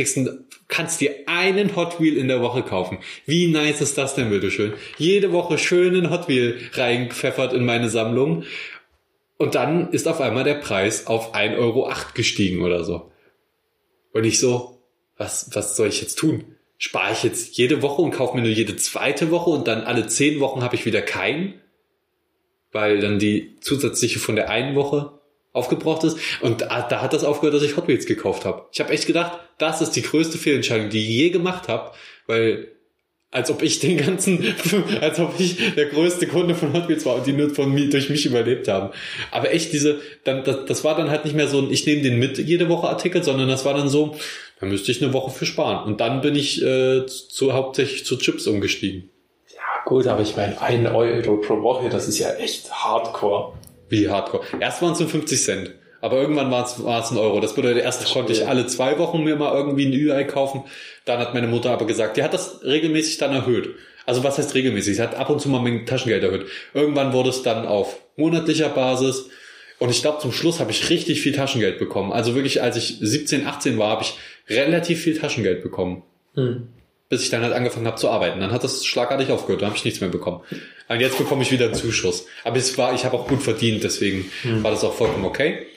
Kannst dir einen Hot Wheel in der Woche kaufen. Wie nice ist das denn, bitteschön? Jede Woche schönen Hot Wheel reingepfeffert in meine Sammlung. Und dann ist auf einmal der Preis auf 1,08 Euro gestiegen oder so. Und ich so, was soll ich jetzt tun? Spare ich jetzt jede Woche und kaufe mir nur jede zweite Woche und dann alle 10 Wochen habe ich wieder keinen? Weil dann die zusätzliche von der einen Woche aufgebraucht ist. Und da hat das aufgehört, dass ich Hot Wheels gekauft habe. Ich habe echt gedacht, das ist die größte Fehlentscheidung, die ich je gemacht habe, weil als ob ich der größte Kunde von Hot Wheels war und die nur durch mich überlebt haben. Aber echt das war dann halt nicht mehr so ein, ich nehme den mit jede Woche Artikel, sondern das war dann so, da müsste ich eine Woche für sparen. Und dann bin ich hauptsächlich zu Chips umgestiegen. Ja gut, aber ich meine, 1 Euro pro Woche, das ist ja echt hardcore. Wie hardcore. Erst waren es nur 50 Cent, aber irgendwann war es 1 Euro. Das bedeutet, erst konnte ich alle 2 Wochen mir mal irgendwie ein Ü-Ei kaufen. Dann hat meine Mutter aber gesagt, die hat das regelmäßig dann erhöht. Also was heißt regelmäßig? Sie hat ab und zu mal mein Taschengeld erhöht. Irgendwann wurde es dann auf monatlicher Basis. Und ich glaube, zum Schluss habe ich richtig viel Taschengeld bekommen. Also wirklich, als ich 17, 18 war, habe ich relativ viel Taschengeld bekommen. Bis ich dann halt angefangen habe zu arbeiten. Dann hat das schlagartig aufgehört, da habe ich nichts mehr bekommen. Und jetzt bekomme ich wieder einen Zuschuss. Aber ich habe auch gut verdient, deswegen war das auch vollkommen okay.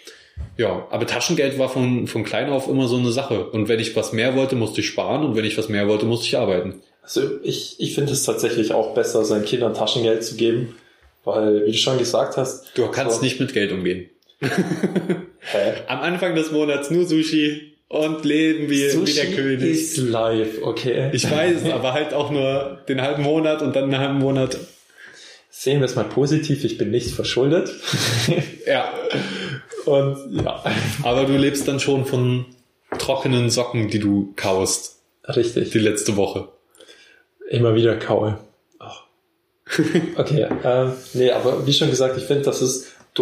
Ja, aber Taschengeld war von klein auf immer so eine Sache. Und wenn ich was mehr wollte, musste ich sparen. Und wenn ich was mehr wollte, musste ich arbeiten. Also ich finde es tatsächlich auch besser, seinen Kindern Taschengeld zu geben. Weil, wie du schon gesagt hast... Du kannst nicht mit Geld umgehen. Hä? Am Anfang des Monats nur Sushi... Und leben wir Sushi wie der König. Ist live, okay. Ich weiß, aber halt auch nur den halben Monat und dann einen halben Monat. Sehen wir es mal positiv, ich bin nicht verschuldet. Ja. Und ja. Aber du lebst dann schon von trockenen Socken, die du kaust. Richtig. Die letzte Woche. Immer wieder kaue. Ach. Okay. Nee, aber wie schon gesagt, ich finde,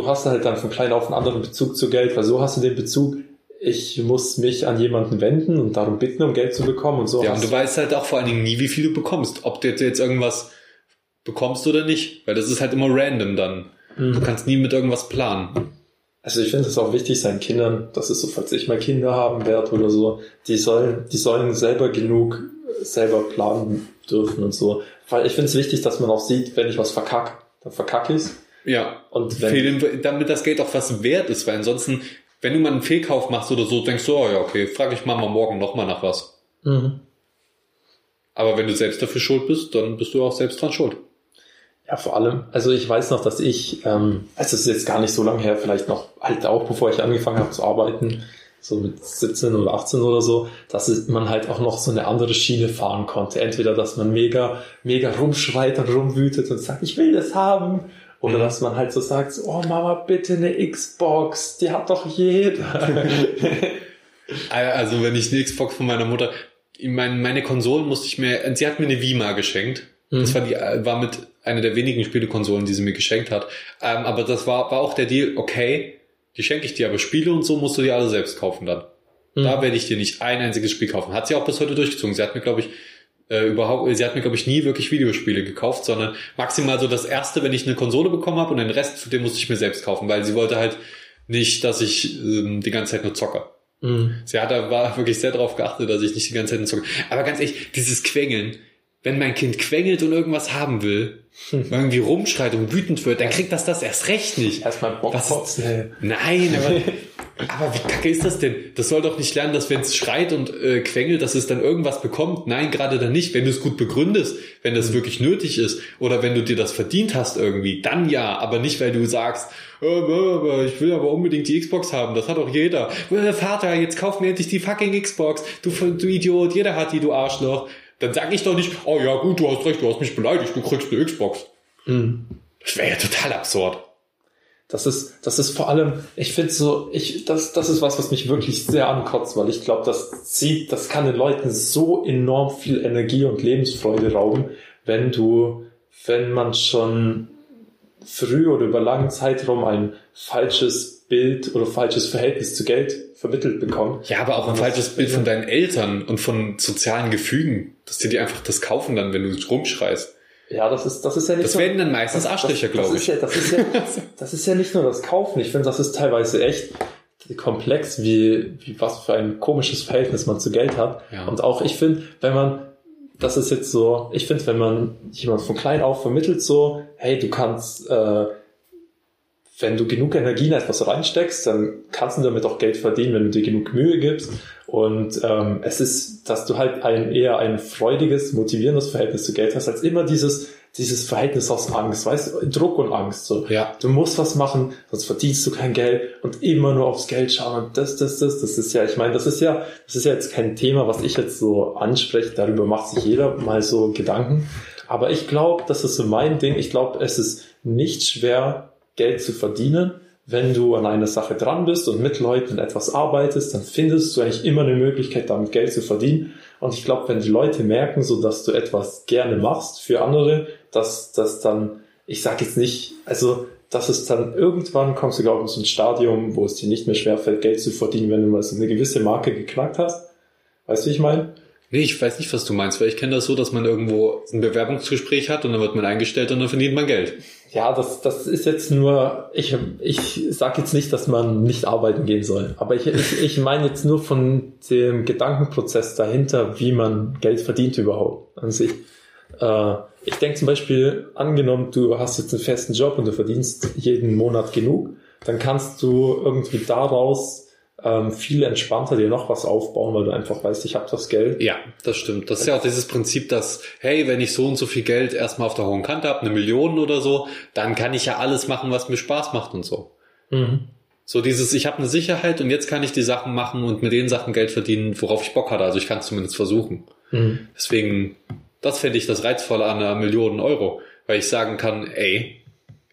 du hast halt dann von klein auf einen anderen Bezug zu Geld, weil so hast du den Bezug, ich muss mich an jemanden wenden und darum bitten, um Geld zu bekommen und so. Ja, und du weißt halt auch vor allen Dingen nie, wie viel du bekommst. Ob du jetzt irgendwas bekommst oder nicht. Weil das ist halt immer random dann. Mhm. Du kannst nie mit irgendwas planen. Also ich finde es auch wichtig, seinen Kindern, das ist so, falls ich mal Kinder haben werde oder so, die sollen selber genug selber planen dürfen und so. Weil ich finde es wichtig, dass man auch sieht, wenn ich was verkacke, dann verkacke ich es. Ja, und wenn, damit das Geld auch was wert ist, weil ansonsten, wenn du mal einen Fehlkauf machst oder so, denkst du, oh ja, okay, frage ich Mama morgen nochmal nach was. Mhm. Aber wenn du selbst dafür schuld bist, dann bist du auch selbst dran schuld. Ja, vor allem, also ich weiß noch, dass ich, also es ist jetzt gar nicht so lange her, vielleicht noch, halt auch bevor ich angefangen habe zu arbeiten, so mit 17 oder 18 oder so, dass man halt auch noch so eine andere Schiene fahren konnte. Entweder, dass man mega, mega rumschreit und rumwütet und sagt, ich will das haben. Oder dass man halt so sagt, oh Mama, bitte eine Xbox, die hat doch jeder. Also wenn ich eine Xbox von meiner Mutter, meine Konsolen musste ich mir, sie hat mir eine Wii mal geschenkt. Das war mit einer der wenigen Spielekonsolen, die sie mir geschenkt hat. Aber das war auch der Deal, okay, die schenke ich dir, aber Spiele und so musst du dir alle selbst kaufen dann. Da werde ich dir nicht ein einziges Spiel kaufen. Hat sie auch bis heute durchgezogen. Sie hat mir, glaube ich, nie wirklich Videospiele gekauft, sondern maximal so das erste, wenn ich eine Konsole bekommen habe und den Rest, den musste ich mir selbst kaufen, weil sie wollte halt nicht, dass ich die ganze Zeit nur zocke. Sie hat da wirklich sehr darauf geachtet, dass ich nicht die ganze Zeit nur zocke. Aber ganz ehrlich, dieses Quengeln, wenn mein Kind quengelt und irgendwas haben will, irgendwie rumschreit und wütend wird, dann kriegt das erst recht nicht. Erstmal Bockkotzen. Nein, aber wie kacke ist das denn? Das soll doch nicht lernen, dass wenn es schreit und quengelt, dass es dann irgendwas bekommt. Nein, gerade dann nicht. Wenn du es gut begründest, wenn das wirklich nötig ist oder wenn du dir das verdient hast irgendwie, dann ja. Aber nicht, weil du sagst, ich will aber unbedingt die Xbox haben. Das hat doch jeder. Vater, jetzt kauf mir endlich die fucking Xbox. Du Idiot, jeder hat die, du Arschloch. Dann sag ich doch nicht, oh ja gut, du hast recht, du hast mich beleidigt, du kriegst eine Xbox. Das wäre ja total absurd. Das ist vor allem, ich finde so, das ist was mich wirklich sehr ankotzt, weil ich glaube, das kann den Leuten so enorm viel Energie und Lebensfreude rauben, wenn man schon früh oder über langen Zeitraum ein falsches Bild oder falsches Verhältnis zu Geld vermittelt bekommen. Ja, aber auch ein falsches Bild von deinen Eltern und von sozialen Gefügen, dass die dir einfach das kaufen dann, wenn du rumschreist. Ja, das ist ja nicht das so. Das werden dann meistens Arschlöcher, glaube ich. Das ist ja nicht nur das Kaufen. Ich finde, das ist teilweise echt komplex, wie was für ein komisches Verhältnis man zu Geld hat. Ja. Und auch ich finde, wenn man jemand von klein auf vermittelt so, hey, du kannst, wenn du genug Energie in etwas reinsteckst, dann kannst du damit auch Geld verdienen, wenn du dir genug Mühe gibst. Und es ist, dass du halt eher ein freudiges, motivierendes Verhältnis zu Geld hast, als immer dieses Verhältnis aus Angst, weißt du, Druck und Angst. So. Ja. Du musst was machen, sonst verdienst du kein Geld und immer nur aufs Geld schauen. Und das ist ja, ich meine, das ist ja jetzt kein Thema, was ich jetzt so anspreche. Darüber macht sich jeder mal so Gedanken. Aber ich glaube, das ist so mein Ding. Ich glaube, es ist nicht schwer, Geld zu verdienen. Wenn du an einer Sache dran bist und mit Leuten etwas arbeitest, dann findest du eigentlich immer eine Möglichkeit, damit Geld zu verdienen. Und ich glaube, wenn die Leute merken, so dass du etwas gerne machst für andere, dass das dann, ich sag jetzt nicht, also dass es dann irgendwann kommst du, glaube ich, in so ein Stadium, wo es dir nicht mehr schwerfällt, Geld zu verdienen, wenn du mal so eine gewisse Marke geknackt hast. Weißt du, wie ich meine? Nee, ich weiß nicht, was du meinst, weil ich kenne das so, dass man irgendwo ein Bewerbungsgespräch hat und dann wird man eingestellt und dann verdient man Geld. Ja, das ist jetzt nur, ich sage jetzt nicht, dass man nicht arbeiten gehen soll, aber ich meine jetzt nur von dem Gedankenprozess dahinter, wie man Geld verdient überhaupt an sich. Ich denke zum Beispiel, angenommen, du hast jetzt einen festen Job und du verdienst jeden Monat genug, dann kannst du irgendwie daraus viel entspannter dir noch was aufbauen, weil du einfach weißt, ich habe das Geld. Ja, das stimmt. Das ist ja auch dieses Prinzip, dass, hey, wenn ich so und so viel Geld erstmal auf der hohen Kante habe, 1 Million oder so, dann kann ich ja alles machen, was mir Spaß macht und so. Mhm. So dieses, ich habe eine Sicherheit und jetzt kann ich die Sachen machen und mit den Sachen Geld verdienen, worauf ich Bock hatte. Also ich kann es zumindest versuchen. Mhm. Deswegen, das fände ich das Reizvolle an 1 Million Euro, weil ich sagen kann, ey,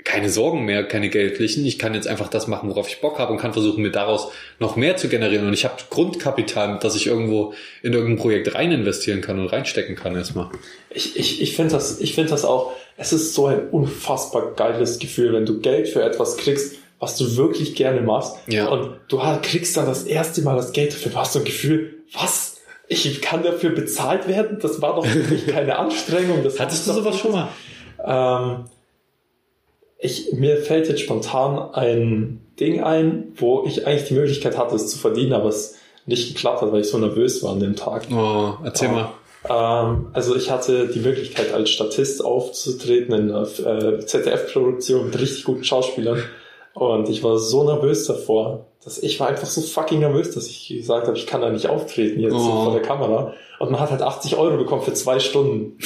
keine Sorgen mehr, keine geldlichen. Ich kann jetzt einfach das machen, worauf ich Bock habe und kann versuchen, mir daraus noch mehr zu generieren. Und ich habe Grundkapital, dass ich irgendwo in irgendein Projekt rein investieren kann und reinstecken kann erstmal. Ich finde das auch, es ist so ein unfassbar geiles Gefühl, wenn du Geld für etwas kriegst, was du wirklich gerne machst. Ja. Und du kriegst dann das erste Mal das Geld dafür. Du hast so ein Gefühl, was? Ich kann dafür bezahlt werden? Das war doch wirklich keine Anstrengung. Das hattest du sowas schon mal? Mir fällt jetzt spontan ein Ding ein, wo ich eigentlich die Möglichkeit hatte, es zu verdienen, aber es nicht geklappt hat, weil ich so nervös war an dem Tag. Oh, erzähl mal. Also ich hatte die Möglichkeit, als Statist aufzutreten in einer ZDF-Produktion mit richtig guten Schauspielern. Und ich war so nervös davor, dass ich war einfach so fucking nervös, dass ich gesagt habe, ich kann da nicht auftreten jetzt vor der Kamera. Und man hat halt 80 Euro bekommen für 2 Stunden.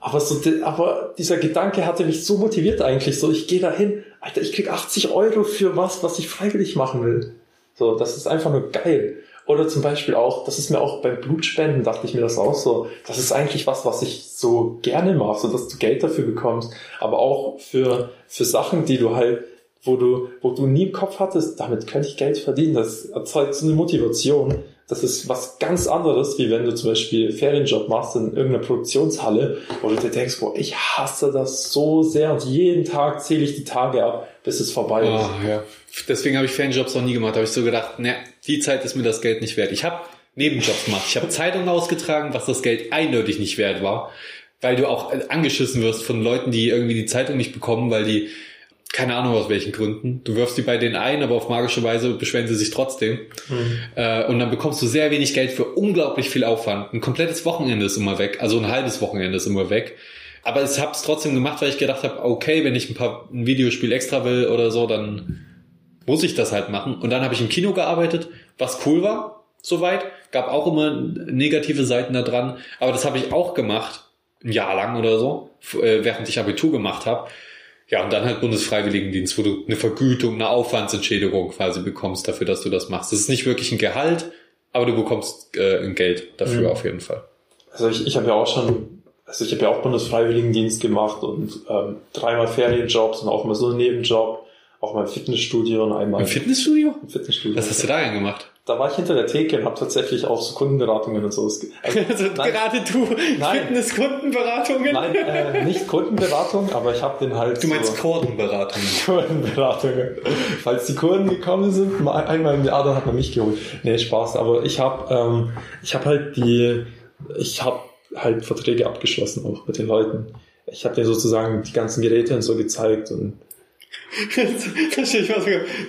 Aber dieser Gedanke hatte mich so motiviert eigentlich. So, ich gehe da hin, Alter, ich krieg 80 Euro für was ich freiwillig machen will. So, das ist einfach nur geil. Oder zum Beispiel auch, das ist mir auch beim Blutspenden, dachte ich mir das auch so, das ist eigentlich was ich so gerne mache, so dass du Geld dafür bekommst. Aber auch für Sachen, die du halt, wo du nie im Kopf hattest, damit könnte ich Geld verdienen. Das erzeugt so eine Motivation. Das ist was ganz anderes, wie wenn du zum Beispiel einen Ferienjob machst in irgendeiner Produktionshalle, wo du dir denkst, boah, ich hasse das so sehr und jeden Tag zähle ich die Tage ab, bis es vorbei ist. Ja. Deswegen habe ich Ferienjobs noch nie gemacht. Da habe ich so gedacht, die Zeit ist mir das Geld nicht wert. Ich habe Nebenjobs gemacht. Ich habe Zeitungen ausgetragen, was das Geld eindeutig nicht wert war, weil du auch angeschissen wirst von Leuten, die irgendwie die Zeitung nicht bekommen, weil die, keine Ahnung aus welchen Gründen. Du wirfst die bei denen ein, aber auf magische Weise beschweren sie sich trotzdem. Und dann bekommst du sehr wenig Geld für unglaublich viel Aufwand. Ein komplettes Wochenende ist immer weg, also ein halbes Wochenende ist immer weg. Aber ich habe es trotzdem gemacht, weil ich gedacht habe, okay, wenn ich ein Videospiel extra will oder so, dann muss ich das halt machen. Und dann habe ich im Kino gearbeitet, was cool war, soweit. Gab auch immer negative Seiten da dran. Aber das habe ich auch gemacht, ein Jahr lang oder so, während ich Abitur gemacht habe. Ja, und dann halt Bundesfreiwilligendienst, wo du eine Vergütung, eine Aufwandsentschädigung quasi bekommst dafür, dass du das machst. Das ist nicht wirklich ein Gehalt, aber du bekommst ein Geld dafür auf jeden Fall. Also ich habe ja auch Bundesfreiwilligendienst gemacht und 3-mal Ferienjobs und auch mal so einen Nebenjob, auch mal im Fitnessstudio und einmal... Im Fitnessstudio? Im Fitnessstudio. Was hast du da denn gemacht? Da war ich hinter der Theke und habe tatsächlich auch so Kundenberatungen und so. Also gerade du, Fitness-Kundenberatungen? Nein, nicht Kundenberatung, aber ich habe den halt... Du meinst so Kurdenberatungen? Kurdenberatungen. Falls die Kurden gekommen sind, mal einmal im Jahr, dann hat man mich geholt. Nee, Spaß, aber ich habe halt Verträge abgeschlossen auch mit den Leuten. Ich habe denen sozusagen die ganzen Geräte und so gezeigt und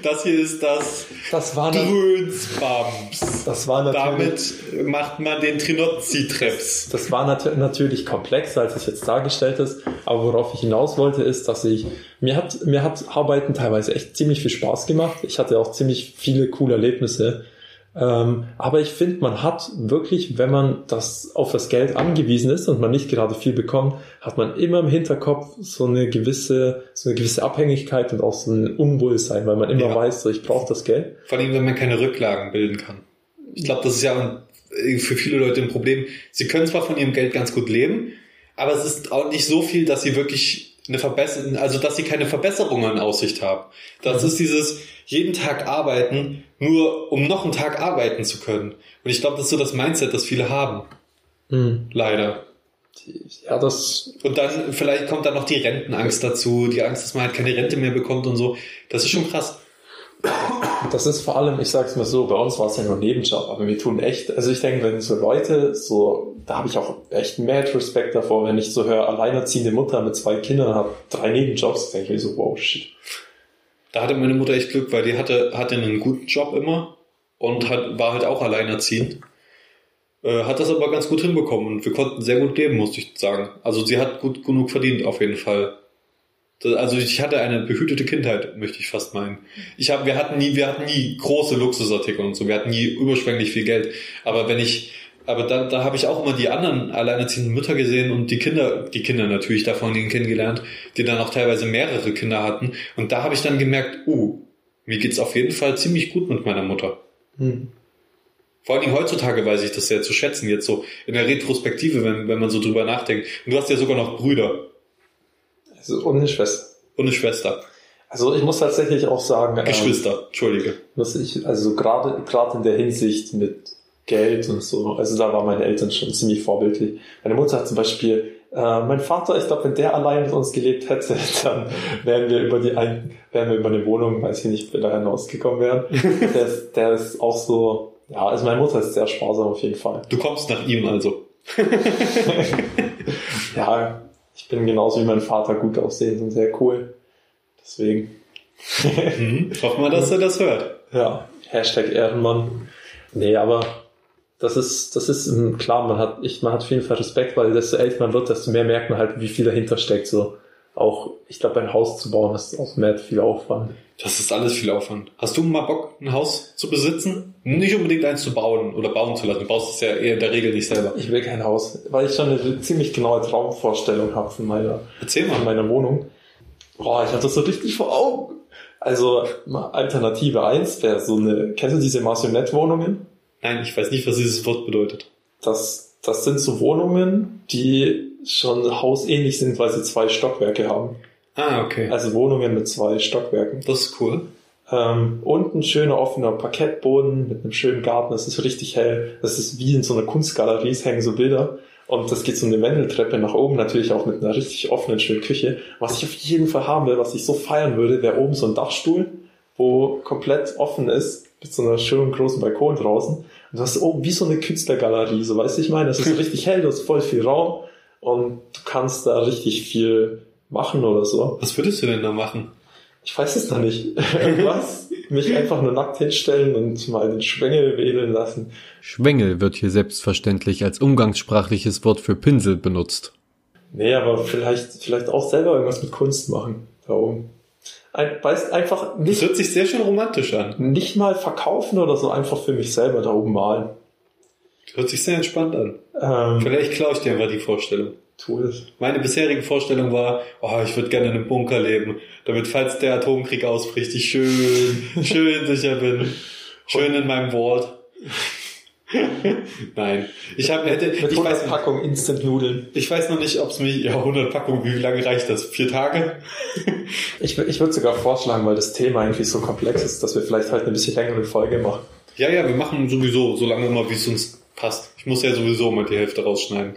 das hier ist das Drönsbams. Das war natürlich, damit macht man den Trinozzi-Trips. Das war natürlich komplexer, als es jetzt dargestellt ist. Aber worauf ich hinaus wollte, ist, dass mir hat Arbeiten teilweise echt ziemlich viel Spaß gemacht. Ich hatte auch ziemlich viele coole Erlebnisse. Aber ich finde, man hat wirklich, wenn man auf das Geld angewiesen ist und man nicht gerade viel bekommt, hat man immer im Hinterkopf so eine gewisse Abhängigkeit und auch so ein Unwohlsein, weil man immer weiß, so, ich brauche das Geld. Vor allem, wenn man keine Rücklagen bilden kann. Ich glaube, das ist ja für viele Leute ein Problem. Sie können zwar von ihrem Geld ganz gut leben, aber es ist auch nicht so viel, dass sie wirklich dass sie keine Verbesserungen in Aussicht haben. Das ist dieses jeden Tag arbeiten, nur um noch einen Tag arbeiten zu können. Und ich glaube, das ist so das Mindset, das viele haben. Leider. Ja, und dann vielleicht kommt dann noch die Rentenangst dazu, die Angst, dass man halt keine Rente mehr bekommt und so. Das ist schon krass. Das ist vor allem, ich sag's mal so, bei uns war es ja nur ein Nebenjob, aber wir tun echt, also ich denke, wenn so Leute, so, da habe ich auch echt mad Respekt davor, wenn ich so höre, alleinerziehende Mutter mit 2 Kindern hat 3 Nebenjobs, denke ich mir so, wow, shit. Da hatte meine Mutter echt Glück, weil die hatte einen guten Job immer und war halt auch alleinerziehend. Hat das aber ganz gut hinbekommen und wir konnten sehr gut leben, muss ich sagen. Also sie hat gut genug verdient, auf jeden Fall. Also ich hatte eine behütete Kindheit, möchte ich fast meinen. Wir hatten nie große Luxusartikel und so. Wir hatten nie überschwänglich viel Geld. Aber da habe ich auch immer die anderen alleinerziehenden Mütter gesehen und die Kinder natürlich davon kennengelernt, die dann auch teilweise mehrere Kinder hatten. Und da habe ich dann gemerkt, mir geht's auf jeden Fall ziemlich gut mit meiner Mutter. Vor allem heutzutage weiß ich das sehr zu schätzen, jetzt so in der Retrospektive, wenn man so drüber nachdenkt. Und du hast ja sogar noch Brüder. Also ohne Schwester. Ohne Schwester. Also ich muss tatsächlich auch sagen... Geschwister, entschuldige. Also gerade in der Hinsicht mit Geld und so. Also da waren meine Eltern schon ziemlich vorbildlich. Meine Mutter hat zum Beispiel, mein Vater, ich glaube, wenn der allein mit uns gelebt hätte, dann wären wir über eine Wohnung, weiß ich nicht, wenn wir da hinausgekommen wären. Der ist auch so, ja, also meine Mutter ist sehr sparsam auf jeden Fall. Du kommst nach ihm also. Ja, ich bin genauso wie mein Vater gut aussehend und sehr cool. Deswegen. Hoffen wir, dass er das hört. Ja, Hashtag Ehrenmann. Nee, aber Das ist klar, man hat auf jeden Fall Respekt, weil desto älter man wird, desto mehr merkt man halt, wie viel dahinter steckt. So auch, ich glaube, ein Haus zu bauen, das ist auch mehr viel Aufwand. Das ist alles viel Aufwand. Hast du mal Bock, ein Haus zu besitzen? Nicht unbedingt eins zu bauen oder bauen zu lassen. Du baust es ja eher in der Regel nicht selber. Ich will kein Haus, weil ich schon eine ziemlich genaue Traumvorstellung habe von meiner Wohnung. Boah, ich hatte das so richtig vor Augen. Also Alternative 1 wäre so eine... Kennst du diese Marionette-Wohnungen? Nein, ich weiß nicht, was dieses Wort bedeutet. Das sind so Wohnungen, die schon hausähnlich sind, weil sie 2 Stockwerke haben. Ah, okay. Also Wohnungen mit 2 Stockwerken. Das ist cool. Und ein schöner offener Parkettboden mit einem schönen Garten. Es ist richtig hell. Das ist wie in so einer Kunstgalerie, es hängen so Bilder. Und das geht so eine Wendeltreppe nach oben, natürlich auch mit einer richtig offenen, schönen Küche. Was ich auf jeden Fall haben will, was ich so feiern würde, wäre oben so ein Dachstuhl, wo komplett offen ist, mit so einer schönen großen Balkon draußen. Und du hast oben wie so eine Künstlergalerie, so weißt du, ich meine, das ist richtig hell, du hast voll viel Raum und du kannst da richtig viel machen oder so. Was würdest du denn da machen? Ich weiß es noch nicht. Irgendwas? Mich einfach nur nackt hinstellen und mal den Schwengel wedeln lassen. Schwengel wird hier selbstverständlich als umgangssprachliches Wort für Pinsel benutzt. Nee, aber vielleicht auch selber irgendwas mit Kunst machen. Da oben. Weißt einfach nicht. Das hört sich sehr schön romantisch an. Nicht mal verkaufen oder so, einfach für mich selber da oben malen. Hört sich sehr entspannt an. Vielleicht klaue ich dir einfach die Vorstellung. Tu es. Meine bisherige Vorstellung war, ich würde gerne in einem Bunker leben, damit, falls der Atomkrieg ausbricht, ich schön sicher bin. Schön in meinem Wort. Nein. Ich weiß, 100 Packung Instant-Nudeln. Ich weiß noch nicht, ob es mich, 100 Packungen, wie lange reicht das? 4 Tage? Ich würde sogar vorschlagen, weil das Thema eigentlich so komplex ist, dass wir vielleicht halt eine bisschen längere Folge machen. Ja, wir machen sowieso so lange immer, wie es uns passt. Ich muss ja sowieso mal die Hälfte rausschneiden.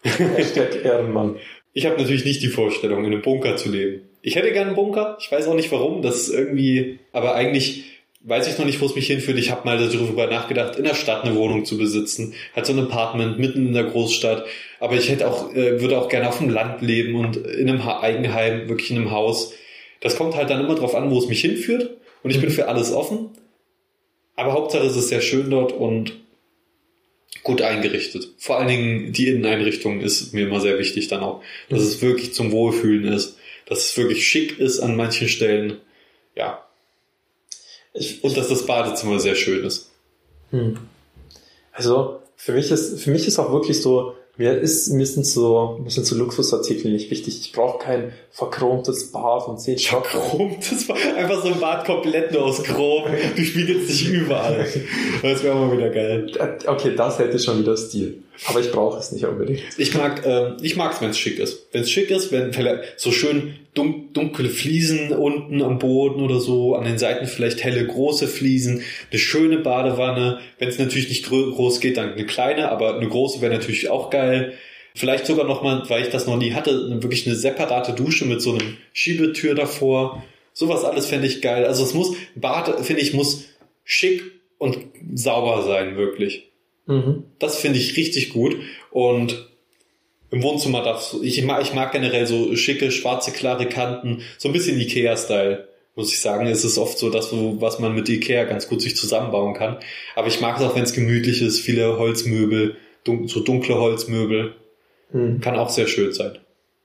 Hashtag Ehrenmann. Ich habe natürlich nicht die Vorstellung, in einem Bunker zu leben. Ich hätte gerne einen Bunker, ich weiß auch nicht warum, das ist irgendwie, aber eigentlich weiß ich noch nicht, wo es mich hinführt. Ich habe mal darüber nachgedacht, in der Stadt eine Wohnung zu besitzen, halt so ein Apartment mitten in der Großstadt, aber ich hätte auch, würde auch gerne auf dem Land leben und in einem Eigenheim, wirklich in einem Haus. Das kommt halt dann immer drauf an, wo es mich hinführt, und ich bin für alles offen, aber Hauptsache es ist sehr schön dort und gut eingerichtet. Vor allen Dingen die Inneneinrichtung ist mir immer sehr wichtig dann auch. Dass es wirklich zum Wohlfühlen ist. Dass es wirklich schick ist an manchen Stellen. Ja. Und dass das Badezimmer sehr schön ist. Also für mich ist auch wirklich so, mir sind so Luxusartikel nicht wichtig. Ich brauche kein verchromtes Bad und 10 Stock. Verchromtes Bad? Einfach so ein Bad komplett nur aus Chrom. Du spiegelst dich überall. Das wäre mal wieder geil. Okay, das hätte schon wieder Stil. Aber ich brauche es nicht unbedingt. Ich mag es, wenn es schick ist. Wenn es schick ist, wenn vielleicht so schön dunkle Fliesen unten am Boden oder so, an den Seiten vielleicht helle, große Fliesen, eine schöne Badewanne. Wenn es natürlich nicht groß geht, dann eine kleine, aber eine große wäre natürlich auch geil. Vielleicht sogar nochmal, weil ich das noch nie hatte, wirklich eine separate Dusche mit so einem Schiebetür davor. Sowas alles fände ich geil. Also Bad, finde ich, muss schick und sauber sein, wirklich. Das finde ich richtig gut. Und im Wohnzimmer ich mag generell so schicke, schwarze, klare Kanten. So ein bisschen Ikea-Style, muss ich sagen. Es ist oft so das, was man mit Ikea ganz gut sich zusammenbauen kann. Aber ich mag es auch, wenn es gemütlich ist. Viele Holzmöbel, so dunkle Holzmöbel. Kann auch sehr schön sein.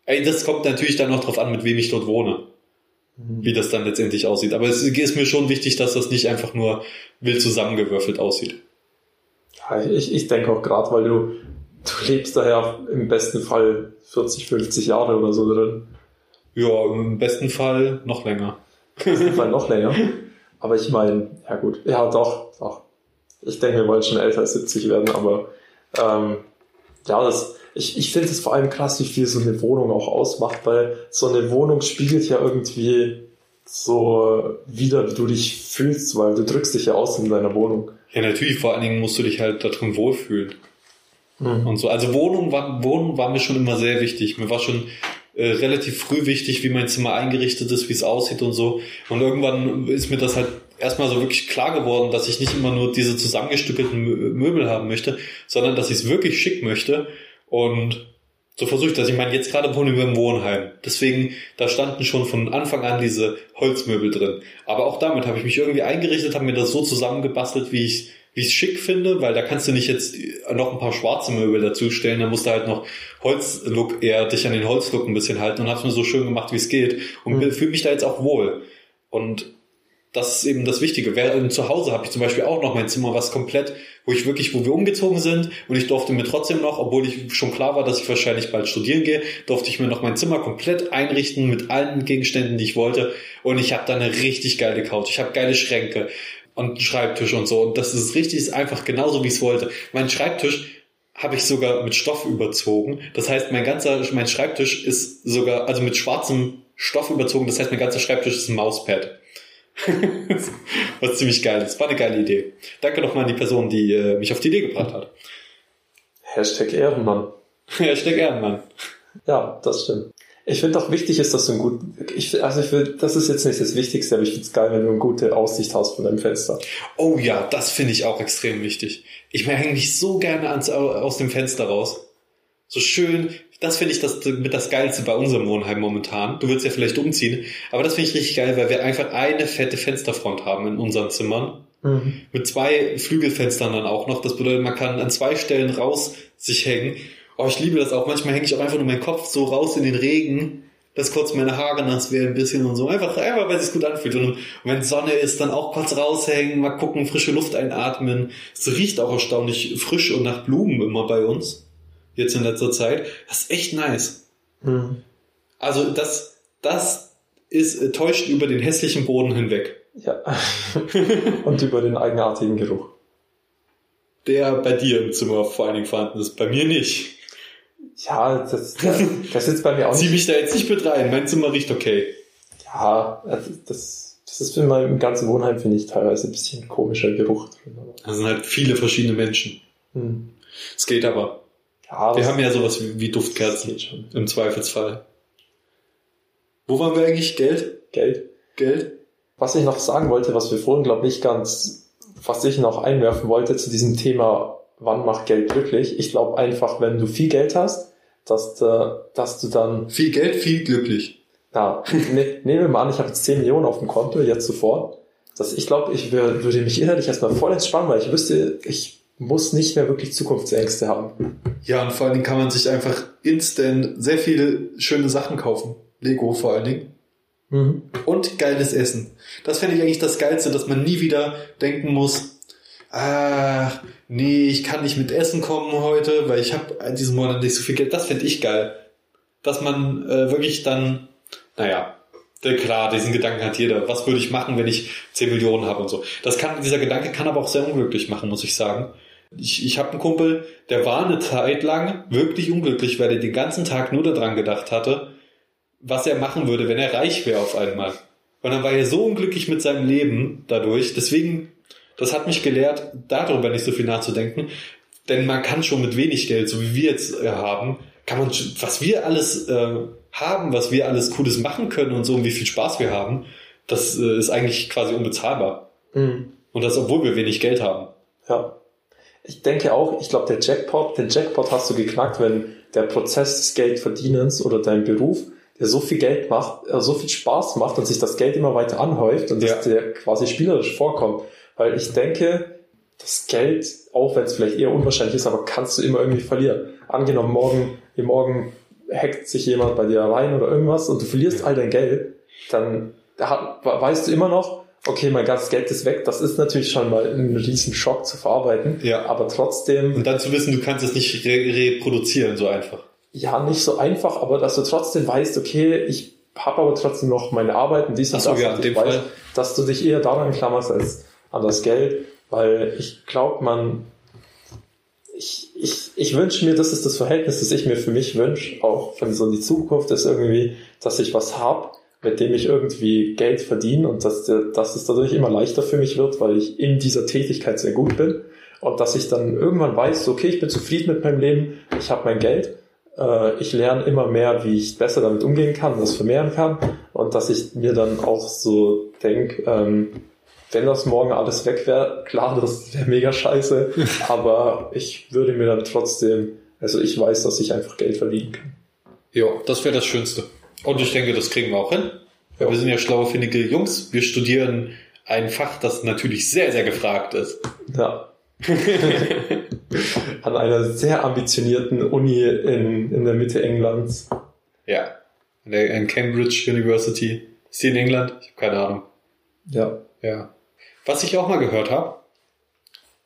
Das kommt natürlich dann noch drauf an, mit wem ich dort wohne. Wie das dann letztendlich aussieht. Aber es ist mir schon wichtig, dass das nicht einfach nur wild zusammengewürfelt aussieht. Ich denke auch gerade, weil du lebst daher im besten Fall 40, 50 Jahre oder so drin. Ja, im besten Fall noch länger. Im besten Fall noch länger. Aber ich meine, ja gut, ja doch. Ich denke, wir wollen schon älter als 70 werden, aber ich finde es vor allem krass, wie viel so eine Wohnung auch ausmacht, weil so eine Wohnung spiegelt ja irgendwie so wider, wie du dich fühlst, weil du drückst dich ja aus in deiner Wohnung. Ja, natürlich, vor allen Dingen musst du dich halt da drin wohlfühlen. Und so. Also Wohnung war mir schon immer sehr wichtig. Mir war schon relativ früh wichtig, wie mein Zimmer eingerichtet ist, wie es aussieht und so. Und irgendwann ist mir das halt erstmal so wirklich klar geworden, dass ich nicht immer nur diese zusammengestückelten Möbel haben möchte, sondern dass ich es wirklich schick möchte. Und so versuche ich das. Ich meine, jetzt gerade wohnen wir im Wohnheim. Deswegen, da standen schon von Anfang an diese Holzmöbel drin. Aber auch damit habe ich mich irgendwie eingerichtet, habe mir das so zusammengebastelt, wie ich wie ich es schick finde, weil da kannst du nicht jetzt noch ein paar schwarze Möbel dazustellen, da musst du halt noch Holzlook, eher dich an den Holzlook ein bisschen halten und hab's mir so schön gemacht, wie es geht und fühle mich da jetzt auch wohl. Und das ist eben das Wichtige. Zu Hause habe ich zum Beispiel auch noch mein Zimmer, was komplett, wo wir umgezogen sind, und ich durfte mir trotzdem noch, obwohl ich schon klar war, dass ich wahrscheinlich bald studieren gehe, durfte ich mir noch mein Zimmer komplett einrichten mit allen Gegenständen, die ich wollte, und ich habe da eine richtig geile Couch, ich habe geile Schränke und einen Schreibtisch und so, und das ist richtig, ist einfach genauso, wie ich es wollte. Mein Schreibtisch habe ich sogar mit Stoff überzogen, das heißt, mein Schreibtisch ist sogar, also mit schwarzem Stoff überzogen, das heißt, mein ganzer Schreibtisch ist ein Mauspad. Was ziemlich geil ist. War eine geile Idee. Danke nochmal an die Person, die mich auf die Idee gebracht hat. Hashtag Ehrenmann. Ja, das stimmt. Ich finde auch wichtig ist, dass du das ist jetzt nicht das Wichtigste, aber ich finde es geil, wenn du eine gute Aussicht hast von deinem Fenster. Oh ja, das finde ich auch extrem wichtig. Ich hänge mich so gerne aus dem Fenster raus. So schön. Das finde ich das Geilste bei unserem Wohnheim momentan. Du willst ja vielleicht umziehen, aber das finde ich richtig geil, weil wir einfach eine fette Fensterfront haben in unseren Zimmern. Mhm. Mit 2 Flügelfenstern dann auch noch. Das bedeutet, man kann an 2 Stellen raus sich hängen. Oh, ich liebe das auch. Manchmal hänge ich auch einfach nur meinen Kopf so raus in den Regen, dass kurz meine Haare nass werden ein bisschen und so. Einfach weil es sich gut anfühlt. Und wenn Sonne ist, dann auch kurz raushängen, mal gucken, frische Luft einatmen. Es riecht auch erstaunlich frisch und nach Blumen immer bei uns. Jetzt in letzter Zeit. Das ist echt nice. Hm. Also das ist täuscht über den hässlichen Boden hinweg. Ja. Und über den eigenartigen Geruch. Der bei dir im Zimmer vor allen Dingen vorhanden ist. Bei mir nicht. Ja, das ist bei mir auch nicht. Zieh mich da jetzt nicht mit rein. Mein Zimmer riecht okay. Ja, das ist für mein, im ganzen Wohnheim, finde ich, teilweise ein bisschen komischer Geruch drin. Da sind halt viele verschiedene Menschen. Hm. Es geht aber. Ja, wir haben ja sowas wie Duftkerzen schon. Im Zweifelsfall. Wo waren wir eigentlich? Geld? Was ich noch sagen wollte, was wir vorhin, glaube ich, was ich noch einwerfen wollte zu diesem Thema, wann macht Geld glücklich? Ich glaube einfach, wenn du viel Geld hast, dass du dann... Viel Geld, viel glücklich. Ja, nehmen wir mal an, ich habe jetzt 10 Millionen auf dem Konto, jetzt sofort. Ich glaube, ich würde mich innerlich erstmal voll entspannen, weil ich wüsste, ich muss nicht mehr wirklich Zukunftsängste haben. Ja, und vor allen Dingen kann man sich einfach instant sehr viele schöne Sachen kaufen. Lego vor allen Dingen. Mhm. Und geiles Essen. Das fände ich eigentlich das Geilste, dass man nie wieder denken muss, ach, nee, ich kann nicht mit Essen kommen heute, weil ich habe diesen Monat nicht so viel Geld. Das fände ich geil. Dass man wirklich dann, naja, klar, diesen Gedanken hat jeder. Was würde ich machen, wenn ich 10 Millionen habe und so. Dieser Gedanke kann aber auch sehr unglücklich machen, muss ich sagen. Ich habe einen Kumpel, der war eine Zeit lang wirklich unglücklich, weil er den ganzen Tag nur daran gedacht hatte, was er machen würde, wenn er reich wäre auf einmal. Und dann war er so unglücklich mit seinem Leben dadurch. Deswegen, das hat mich gelehrt, darüber nicht so viel nachzudenken. Denn man kann schon mit wenig Geld, so wie wir jetzt haben, kann man, was wir alles haben, was wir alles Cooles machen können und so, und wie viel Spaß wir haben, das ist eigentlich quasi unbezahlbar. Mhm. Und das, obwohl wir wenig Geld haben. Ja. Ich denke auch, ich glaube, den Jackpot hast du geknackt, wenn der Prozess des Geldverdienens oder dein Beruf, der so viel Geld macht, so viel Spaß macht und sich das Geld immer weiter anhäuft und dass der quasi spielerisch vorkommt. Weil ich denke, das Geld, auch wenn es vielleicht eher unwahrscheinlich ist, aber kannst du immer irgendwie verlieren. Angenommen, morgen hackt sich jemand bei dir rein oder irgendwas und du verlierst all dein Geld, dann weißt du immer noch, okay, mein ganzes Geld ist weg, das ist natürlich schon mal ein riesen Schock zu verarbeiten, ja. Aber trotzdem... Und dann zu wissen, du kannst es nicht reproduzieren, so einfach. Ja, nicht so einfach, aber dass du trotzdem weißt, okay, ich habe aber trotzdem noch meine Arbeit und dies und das, ja, und ich weiß, dass du dich eher daran klammerst als an das Geld, weil ich glaube, ich wünsche mir, das ist das Verhältnis, das ich mir für mich wünsche, auch wenn so in die Zukunft ist irgendwie, dass ich was habe, mit dem ich irgendwie Geld verdiene und dass es dadurch immer leichter für mich wird, weil ich in dieser Tätigkeit sehr gut bin und dass ich dann irgendwann weiß, okay, ich bin zufrieden mit meinem Leben, ich habe mein Geld, ich lerne immer mehr, wie ich besser damit umgehen kann, das vermehren kann und dass ich mir dann auch so denke, wenn das morgen alles weg wäre, klar, das wäre mega scheiße, aber ich würde mir dann trotzdem, also ich weiß, dass ich einfach Geld verdienen kann. Ja, das wäre das Schönste. Und ich denke, das kriegen wir auch hin. Ja. Wir sind ja schlaue, findige Jungs. Wir studieren ein Fach, das natürlich sehr, sehr gefragt ist. Ja. An einer sehr ambitionierten Uni in der Mitte Englands. Ja, in Cambridge University. Ist die in England? Ich habe keine Ahnung. Ja. Ja. Was ich auch mal gehört habe,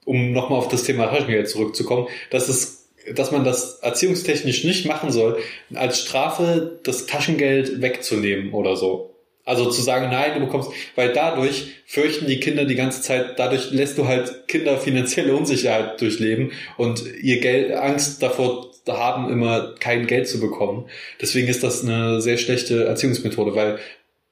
um nochmal auf das Thema Taschengeld zurückzukommen, dass man das erziehungstechnisch nicht machen soll, als Strafe das Taschengeld wegzunehmen oder so. Also zu sagen, nein, du bekommst, weil dadurch fürchten die Kinder die ganze Zeit, dadurch lässt du halt Kinder finanzielle Unsicherheit durchleben und ihr Geld, Angst davor haben, immer kein Geld zu bekommen. Deswegen ist das eine sehr schlechte Erziehungsmethode, weil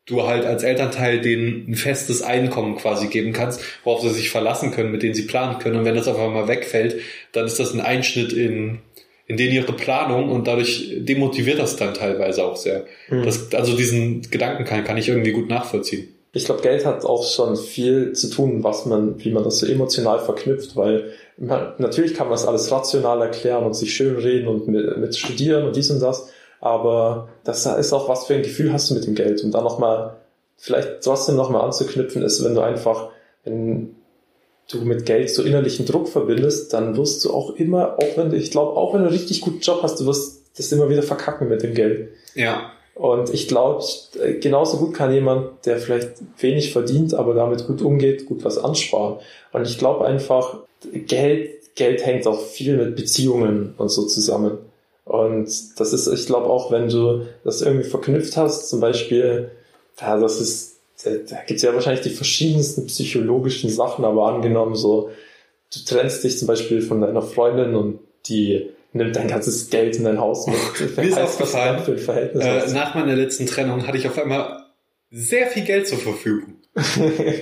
du halt als Elternteil denen ein festes Einkommen quasi geben kannst, worauf sie sich verlassen können, mit denen sie planen können. Und wenn das auf einmal wegfällt, dann ist das ein Einschnitt in denen ihre Planung und dadurch demotiviert das dann teilweise auch sehr. Hm. Also diesen Gedanken kann ich irgendwie gut nachvollziehen. Ich glaube, Geld hat auch schon viel zu tun, wie man das so emotional verknüpft, weil natürlich kann man das alles rational erklären und sich schön reden und mit studieren und dies und das. Aber das ist auch, was für ein Gefühl hast du mit dem Geld. Und da nochmal, vielleicht trotzdem nochmal anzuknüpfen, ist, wenn du mit Geld so innerlichen Druck verbindest, dann wirst du auch immer, auch wenn du einen richtig guten Job hast, du wirst das immer wieder verkacken mit dem Geld. Ja. Und ich glaube, genauso gut kann jemand, der vielleicht wenig verdient, aber damit gut umgeht, gut was ansparen. Und ich glaube einfach, Geld hängt auch viel mit Beziehungen und so zusammen. Und das ist, ich glaube auch, wenn du das irgendwie verknüpft hast, zum Beispiel, da gibt es ja wahrscheinlich die verschiedensten psychologischen Sachen, aber angenommen so, du trennst dich zum Beispiel von deiner Freundin und die nimmt dein ganzes Geld in dein Haus mit. Mir ist aufgefallen, nach meiner letzten Trennung hatte ich auf einmal sehr viel Geld zur Verfügung.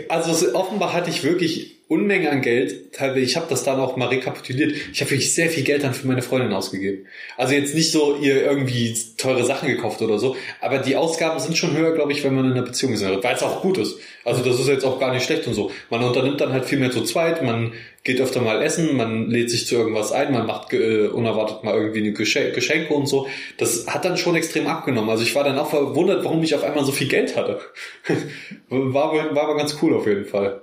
Also offenbar hatte ich wirklich Unmengen an Geld. Ich habe das dann auch mal rekapituliert. Ich habe wirklich sehr viel Geld dann für meine Freundin ausgegeben. Also jetzt nicht so ihr irgendwie teure Sachen gekauft oder so, aber die Ausgaben sind schon höher, glaube ich, wenn man in einer Beziehung ist, weil es auch gut ist. Also das ist jetzt auch gar nicht schlecht und so. Man unternimmt dann halt viel mehr zu zweit, man geht öfter mal essen, man lädt sich zu irgendwas ein, man macht unerwartet mal irgendwie eine Geschenke und so. Das hat dann schon extrem abgenommen. Also ich war dann auch verwundert, warum ich auf einmal so viel Geld hatte. War aber ganz cool auf jeden Fall.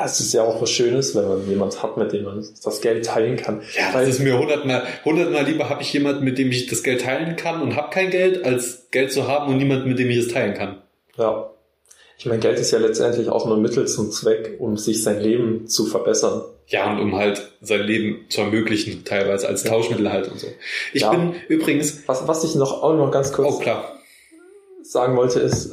Ja, es ist ja auch was Schönes, wenn man jemanden hat, mit dem man das Geld teilen kann. Ja, das ist mir hundertmal lieber, habe ich jemanden, mit dem ich das Geld teilen kann und habe kein Geld, als Geld zu haben und niemanden, mit dem ich es teilen kann. Ja, ich meine, Geld ist ja letztendlich auch nur ein Mittel zum Zweck, um sich sein Leben zu verbessern. Ja, und um halt sein Leben zu ermöglichen, teilweise als Tauschmittel halt und so. Ich bin übrigens... Was ich noch ganz kurz... Oh, klar. sagen wollte, ist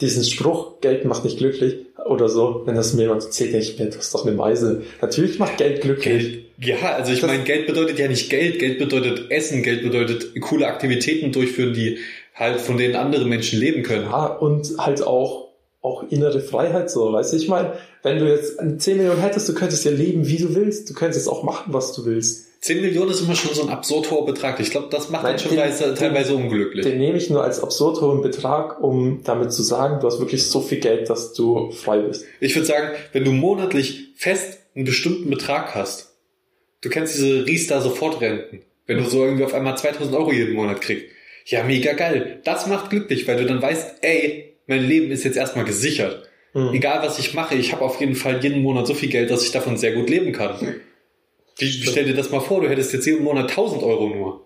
diesen Spruch, Geld macht nicht glücklich oder so, wenn das mir jemand erzählt, denke ich mir, das ist doch eine Meise. Natürlich macht Geld glücklich. Ja, also ich meine, Geld bedeutet ja nicht Geld, Geld bedeutet Essen, Geld bedeutet coole Aktivitäten durchführen, die halt von denen andere Menschen leben können. Ja, und halt auch innere Freiheit so, weißt du, ich meine, wenn du jetzt 10 Millionen hättest, du könntest ja leben, wie du willst, du könntest auch machen, was du willst. 10 Millionen ist immer schon so ein absurd hoher Betrag. Ich glaube, das macht teilweise unglücklich. Den nehme ich nur als absurd hohen Betrag, um damit zu sagen, du hast wirklich so viel Geld, dass du frei bist. Ich würde sagen, wenn du monatlich fest einen bestimmten Betrag hast, du kennst diese Riester-Sofortrenten, wenn du so irgendwie auf einmal 2.000 Euro jeden Monat kriegst. Ja, mega geil. Das macht glücklich, weil du dann weißt, ey, mein Leben ist jetzt erstmal gesichert. Mhm. Egal, was ich mache, ich habe auf jeden Fall jeden Monat so viel Geld, dass ich davon sehr gut leben kann. Mhm. Stell dir das mal vor, du hättest jetzt jeden Monat 1.000 Euro nur.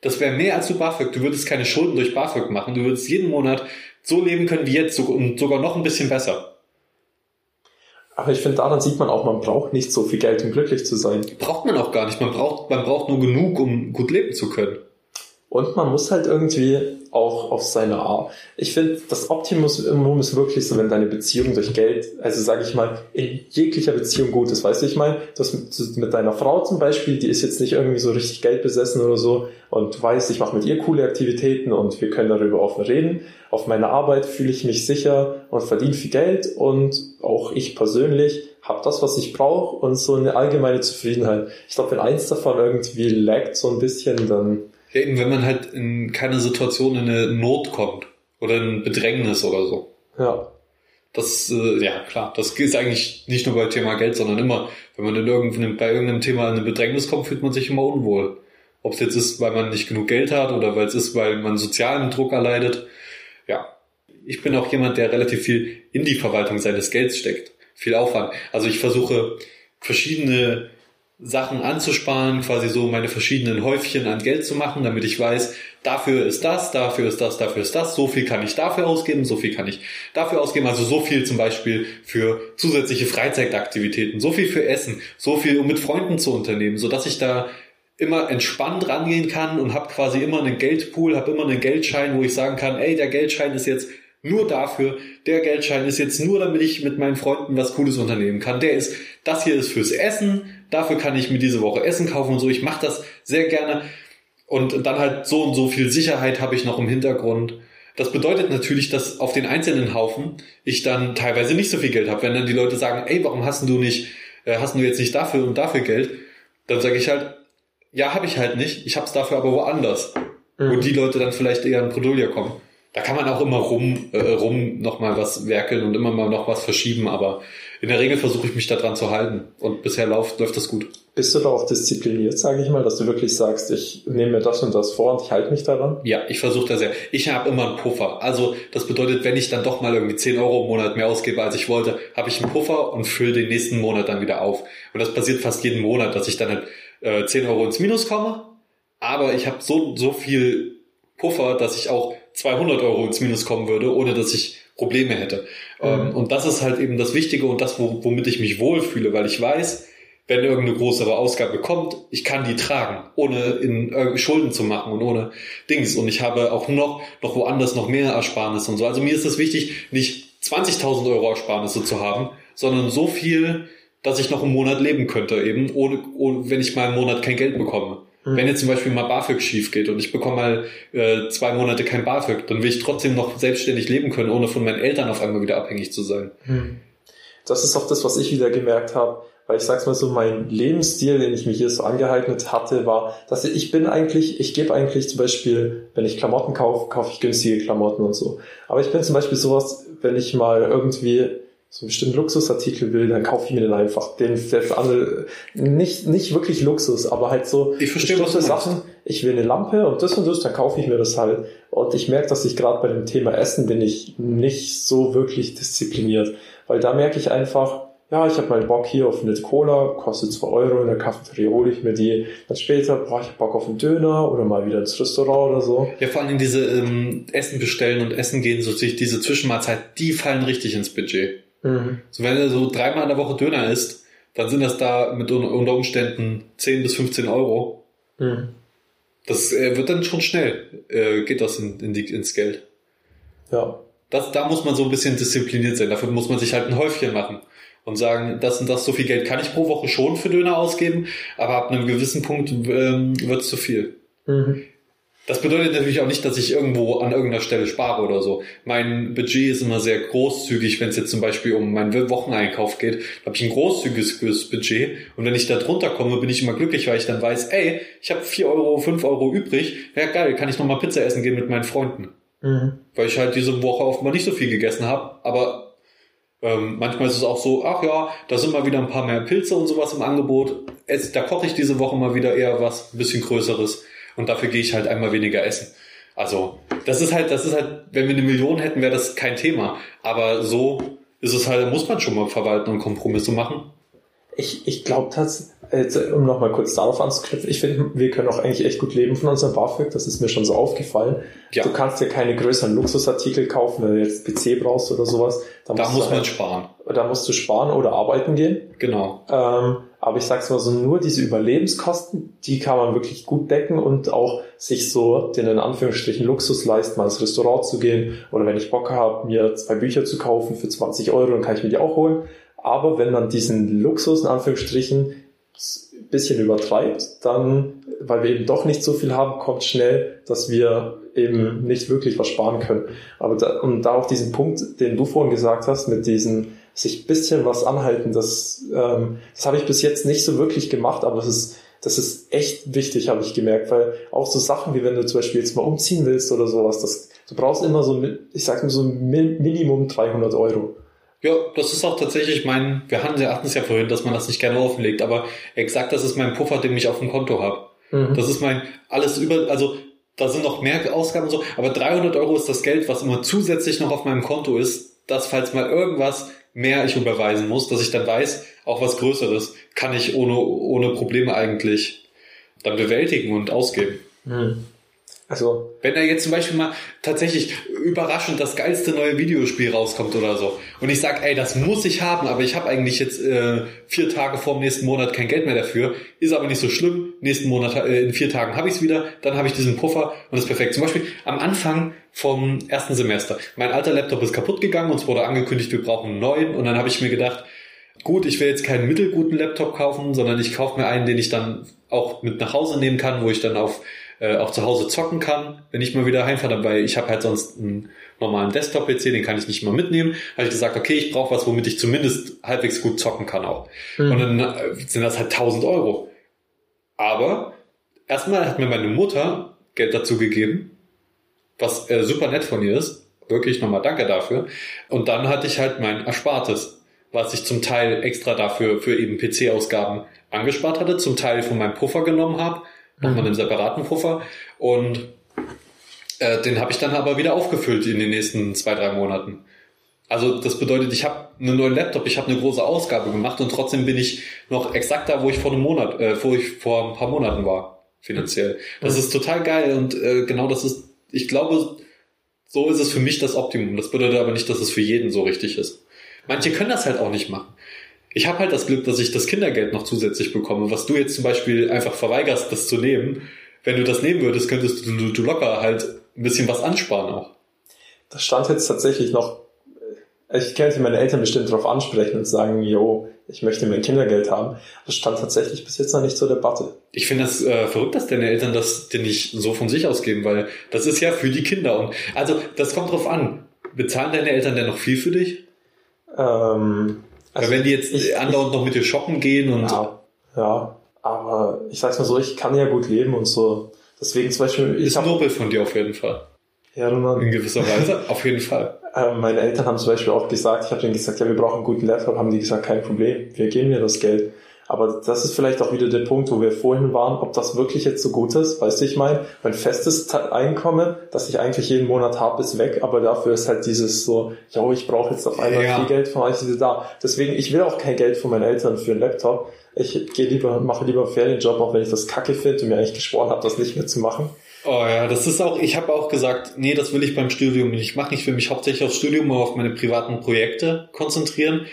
Das wäre mehr als du BAföG. Du würdest keine Schulden durch BAföG machen. Du würdest jeden Monat so leben können wie jetzt und sogar noch ein bisschen besser. Aber ich finde, daran sieht man auch, man braucht nicht so viel Geld, um glücklich zu sein. Braucht man auch gar nicht. Man braucht nur genug, um gut leben zu können. Und man muss halt irgendwie auch auf seine Art. Ich finde, das Optimum ist wirklich so, wenn deine Beziehung durch Geld, also sage ich mal, in jeglicher Beziehung gut ist. Weißt du, ich meine, du hast mit deiner Frau zum Beispiel, die ist jetzt nicht irgendwie so richtig geldbesessen oder so und du weißt, ich mache mit ihr coole Aktivitäten und wir können darüber offen reden. Auf meiner Arbeit fühle ich mich sicher und verdiene viel Geld und auch ich persönlich habe das, was ich brauche und so eine allgemeine Zufriedenheit. Ich glaube, wenn eins davon irgendwie laggt so ein bisschen, dann... Ja, eben, wenn man halt in keine Situation, in eine Not kommt oder in ein Bedrängnis oder so. Ja. Das, ja klar, das ist eigentlich nicht nur beim Thema Geld, sondern immer, wenn man in bei irgendeinem Thema in ein Bedrängnis kommt, fühlt man sich immer unwohl. Ob es jetzt ist, weil man nicht genug Geld hat oder weil es ist, weil man sozialen Druck erleidet. Ja. Ich bin auch jemand, der relativ viel in die Verwaltung seines Gelds steckt. Viel Aufwand. Also ich versuche verschiedene Sachen anzusparen, quasi so meine verschiedenen Häufchen an Geld zu machen, damit ich weiß, dafür ist das, dafür ist das, dafür ist das, so viel kann ich dafür ausgeben, so viel kann ich dafür ausgeben, also so viel zum Beispiel für zusätzliche Freizeitaktivitäten, so viel für Essen, so viel, um mit Freunden zu unternehmen, sodass ich da immer entspannt rangehen kann und habe quasi immer einen Geldpool, habe immer einen Geldschein, wo ich sagen kann, ey, der Geldschein ist jetzt nur dafür, der Geldschein ist jetzt nur, damit ich mit meinen Freunden was Cooles unternehmen kann. Der ist, das hier ist fürs Essen, dafür kann ich mir diese Woche Essen kaufen und so. Ich mache das sehr gerne und dann halt so und so viel Sicherheit habe ich noch im Hintergrund. Das bedeutet natürlich, dass auf den einzelnen Haufen ich dann teilweise nicht so viel Geld habe. Wenn dann die Leute sagen, ey, warum hast du jetzt nicht dafür und dafür Geld? Dann sage ich halt, ja, habe ich halt nicht. Ich habe es dafür aber woanders. Mhm. Wo die Leute dann vielleicht eher in Produlia kommen. Da kann man auch immer rum nochmal was werkeln und immer mal noch was verschieben, aber in der Regel versuche ich mich da dran zu halten und bisher läuft das gut. Bist du da auch diszipliniert, sage ich mal, dass du wirklich sagst, ich nehme mir das und das vor und ich halte mich daran? Ja, ich versuche da sehr. Ich habe immer einen Puffer. Also das bedeutet, wenn ich dann doch mal irgendwie 10 Euro im Monat mehr ausgebe, als ich wollte, habe ich einen Puffer und fülle den nächsten Monat dann wieder auf. Und das passiert fast jeden Monat, dass ich dann halt 10 Euro ins Minus komme, aber ich habe so viel Puffer, dass ich auch 200 Euro ins Minus kommen würde, ohne dass ich Probleme hätte. Und das ist halt eben das Wichtige und das, womit ich mich wohlfühle, weil ich weiß, wenn irgendeine größere Ausgabe kommt, ich kann die tragen, ohne in Schulden zu machen und ohne Dings. Und ich habe auch noch woanders noch mehr Ersparnisse und so. Also mir ist es wichtig, nicht 20.000 Euro Ersparnisse zu haben, sondern so viel, dass ich noch einen Monat leben könnte, eben ohne wenn ich mal einen Monat kein Geld bekomme. Wenn jetzt zum Beispiel mal BAföG schief geht und ich bekomme mal 2 Monate kein BAföG, dann will ich trotzdem noch selbstständig leben können, ohne von meinen Eltern auf einmal wieder abhängig zu sein. Das ist auch das, was ich wieder gemerkt habe, weil ich sag's mal so, mein Lebensstil, den ich mir hier so angeeignet hatte, war, dass ich gebe eigentlich zum Beispiel, wenn ich Klamotten kaufe, kaufe ich günstige Klamotten und so. Aber ich bin zum Beispiel sowas, wenn ich mal irgendwie so einen bestimmten Luxusartikel will, dann kaufe ich mir den einfach. Den für andere nicht wirklich Luxus, aber halt so bestimmte Sachen. Ich will eine Lampe und das, dann kaufe ich mir das halt. Und ich merke, dass ich gerade bei dem Thema Essen bin ich nicht so wirklich diszipliniert. Weil da merke ich einfach, ja, ich habe mal Bock hier auf eine Cola, kostet 2 Euro, in der Cafeteria hole ich mir die. Dann später, ich habe Bock auf einen Döner oder mal wieder ins Restaurant oder so. Ja, vor allem diese Essen bestellen und Essen gehen, so diese Zwischenmahlzeit, die fallen richtig ins Budget. Mhm. So, wenn du so 3-mal in der Woche Döner isst, dann sind das da mit unter Umständen 10 bis 15 Euro. Mhm. Das wird dann schon schnell, geht das ins Geld. Ja. Da muss man so ein bisschen diszipliniert sein. Dafür muss man sich halt ein Häufchen machen und sagen, das und das, so viel Geld kann ich pro Woche schon für Döner ausgeben, aber ab einem gewissen Punkt wird es zu viel. Mhm. Das bedeutet natürlich auch nicht, dass ich irgendwo an irgendeiner Stelle spare oder so. Mein Budget ist immer sehr großzügig, wenn es jetzt zum Beispiel um meinen Wocheneinkauf geht. Da habe ich ein großzügiges Budget und wenn ich da drunter komme, bin ich immer glücklich, weil ich dann weiß, ey, ich habe 4 Euro, 5 Euro übrig. Ja geil, kann ich nochmal Pizza essen gehen mit meinen Freunden. Mhm. Weil ich halt diese Woche oft mal nicht so viel gegessen habe, aber manchmal ist es auch so, ach ja, da sind mal wieder ein paar mehr Pilze und sowas im Angebot. Da koche ich diese Woche mal wieder eher was, ein bisschen Größeres. Und dafür gehe ich halt einmal weniger essen. Also, das ist halt, wenn wir 1 Million hätten, wäre das kein Thema. Aber so ist es halt, muss man schon mal verwalten und Kompromisse machen. Ich glaube, um nochmal kurz darauf anzuknüpfen, ich finde, wir können auch eigentlich echt gut leben von unserem BAföG, das ist mir schon so aufgefallen. Ja. Du kannst ja keine größeren Luxusartikel kaufen, wenn du jetzt PC brauchst oder sowas. Da muss man sparen. Da musst du sparen oder arbeiten gehen. Genau. Aber ich sag's mal so, nur diese Überlebenskosten, die kann man wirklich gut decken und auch sich so den in Anführungsstrichen Luxus leisten, mal ins Restaurant zu gehen oder wenn ich Bock habe, mir 2 Bücher zu kaufen für 20 Euro, dann kann ich mir die auch holen. Aber wenn man diesen Luxus in Anführungsstrichen ein bisschen übertreibt, dann, weil wir eben doch nicht so viel haben, kommt schnell, dass wir eben nicht wirklich was sparen können. Aber da auch diesen Punkt, den du vorhin gesagt hast, mit diesen sich ein bisschen was anhalten, das habe ich bis jetzt nicht so wirklich gemacht, aber das ist echt wichtig, habe ich gemerkt, weil auch so Sachen, wie wenn du zum Beispiel jetzt mal umziehen willst oder sowas, du brauchst immer so, ich sag mal so Minimum 300 Euro. Ja, das ist auch tatsächlich wir hatten es ja vorhin, dass man das nicht gerne offenlegt, aber exakt, das ist mein Puffer, den ich auf dem Konto habe. Mhm. Das ist also da sind noch mehr Ausgaben und so, aber 300 Euro ist das Geld, was immer zusätzlich noch auf meinem Konto ist, dass falls mal irgendwas mehr ich überweisen muss, dass ich dann weiß, auch was Größeres kann ich ohne Probleme eigentlich dann bewältigen und ausgeben. Hm. Also, wenn da jetzt zum Beispiel mal tatsächlich überraschend das geilste neue Videospiel rauskommt oder so und ich sage, ey, das muss ich haben, aber ich habe eigentlich jetzt 4 Tage vorm nächsten Monat kein Geld mehr dafür, ist aber nicht so schlimm, nächsten Monat, in 4 Tagen habe ich es wieder, dann habe ich diesen Puffer und ist perfekt. Zum Beispiel am Anfang vom ersten Semester, mein alter Laptop ist kaputt gegangen, uns wurde angekündigt, wir brauchen einen neuen und dann habe ich mir gedacht, gut, ich will jetzt keinen mittelguten Laptop kaufen, sondern ich kaufe mir einen, den ich dann auch mit nach Hause nehmen kann, wo ich dann auch zu Hause zocken kann, wenn ich mal wieder heimfahre, weil ich habe halt sonst einen normalen Desktop-PC, den kann ich nicht mal mitnehmen. Habe ich gesagt, okay, ich brauche was, womit ich zumindest halbwegs gut zocken kann auch. Mhm. Und dann sind das halt 1.000 Euro. Aber erstmal hat mir meine Mutter Geld dazu gegeben, was super nett von ihr ist. Wirklich nochmal danke dafür. Und dann hatte ich halt mein Erspartes, was ich zum Teil extra dafür für eben PC-Ausgaben angespart hatte, zum Teil von meinem Puffer genommen habe, nochmal einen separaten Puffer und den habe ich dann aber wieder aufgefüllt in den nächsten 2-3 Monaten. Also das bedeutet, ich habe einen neuen Laptop, ich habe eine große Ausgabe gemacht und trotzdem bin ich noch exakt da, wo ich vor ein paar Monaten war, finanziell. Das ist total geil und genau das ist, ich glaube, so ist es für mich das Optimum. Das bedeutet aber nicht, dass es für jeden so richtig ist. Manche können das halt auch nicht machen. Ich habe halt das Glück, dass ich das Kindergeld noch zusätzlich bekomme, was du jetzt zum Beispiel einfach verweigerst, das zu nehmen. Wenn du das nehmen würdest, könntest du locker halt ein bisschen was ansparen auch. Das stand jetzt tatsächlich noch, ich könnte meine Eltern bestimmt darauf ansprechen und sagen, jo, ich möchte mein Kindergeld haben. Das stand tatsächlich bis jetzt noch nicht zur Debatte. Ich finde das verrückt, dass deine Eltern das dir nicht so von sich ausgeben, weil das ist ja für die Kinder. Und also das kommt drauf an. Bezahlen deine Eltern denn noch viel für dich? Also wenn die jetzt andauernd noch mit dir shoppen gehen und... Ja, aber ich sag's mal so, ich kann ja gut leben und so. Deswegen zum Beispiel... Ist nobel von dir auf jeden Fall. Ja, Roman. In gewisser Weise, auf jeden Fall. Meine Eltern haben zum Beispiel auch gesagt, ich habe denen gesagt, ja, wir brauchen einen guten Laptop, haben die gesagt, kein Problem, wir geben dir das Geld. Aber das ist vielleicht auch wieder der Punkt, wo wir vorhin waren, ob das wirklich jetzt so gut ist, weißt du, ich meine, mein festes Einkommen, das ich eigentlich jeden Monat habe, ist weg, aber dafür ist halt dieses so, ja, ich brauche jetzt auf einmal viel Geld von euch, diese da. Deswegen, ich will auch kein Geld von meinen Eltern für einen Laptop. Ich mache lieber einen Ferienjob, auch wenn ich das kacke finde und mir eigentlich geschworen habe, das nicht mehr zu machen. Oh ja, das ist auch, ich habe auch gesagt, nee, das will ich beim Studium nicht machen. Ich will mich hauptsächlich aufs Studium oder auf meine privaten Projekte konzentrieren,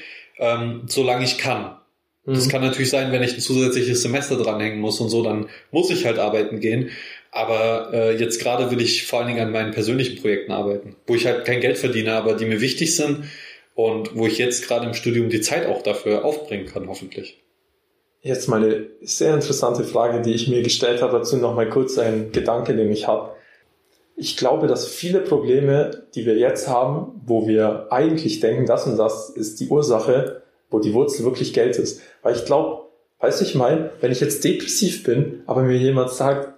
solange ich kann. Das kann natürlich sein, wenn ich ein zusätzliches Semester dranhängen muss und so, dann muss ich halt arbeiten gehen. Aber jetzt gerade will ich vor allen Dingen an meinen persönlichen Projekten arbeiten, wo ich halt kein Geld verdiene, aber die mir wichtig sind und wo ich jetzt gerade im Studium die Zeit auch dafür aufbringen kann, hoffentlich. Jetzt mal eine sehr interessante Frage, die ich mir gestellt habe, dazu nochmal kurz einen Gedanke, den ich habe. Ich glaube, dass viele Probleme, die wir jetzt haben, wo wir eigentlich denken, das und das ist die Ursache, wo die Wurzel wirklich Geld ist. Weil ich glaube, weißt du, ich meine, wenn ich jetzt depressiv bin, aber mir jemand sagt,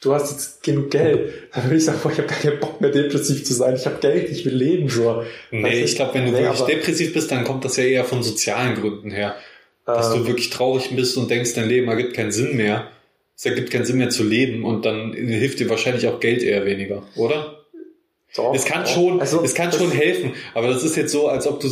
du hast jetzt genug Geld, dann würde ich sagen, boah, ich habe gar keinen Bock mehr depressiv zu sein, ich habe Geld, ich will leben. So. Nee, ich glaube, wenn du wirklich depressiv bist, dann kommt das ja eher von sozialen Gründen her. Dass du wirklich traurig bist und denkst, dein Leben ergibt keinen Sinn mehr. Es ergibt keinen Sinn mehr zu leben und dann hilft dir wahrscheinlich auch Geld eher weniger, oder? Doch, es kann schon helfen, aber das ist jetzt so, als ob du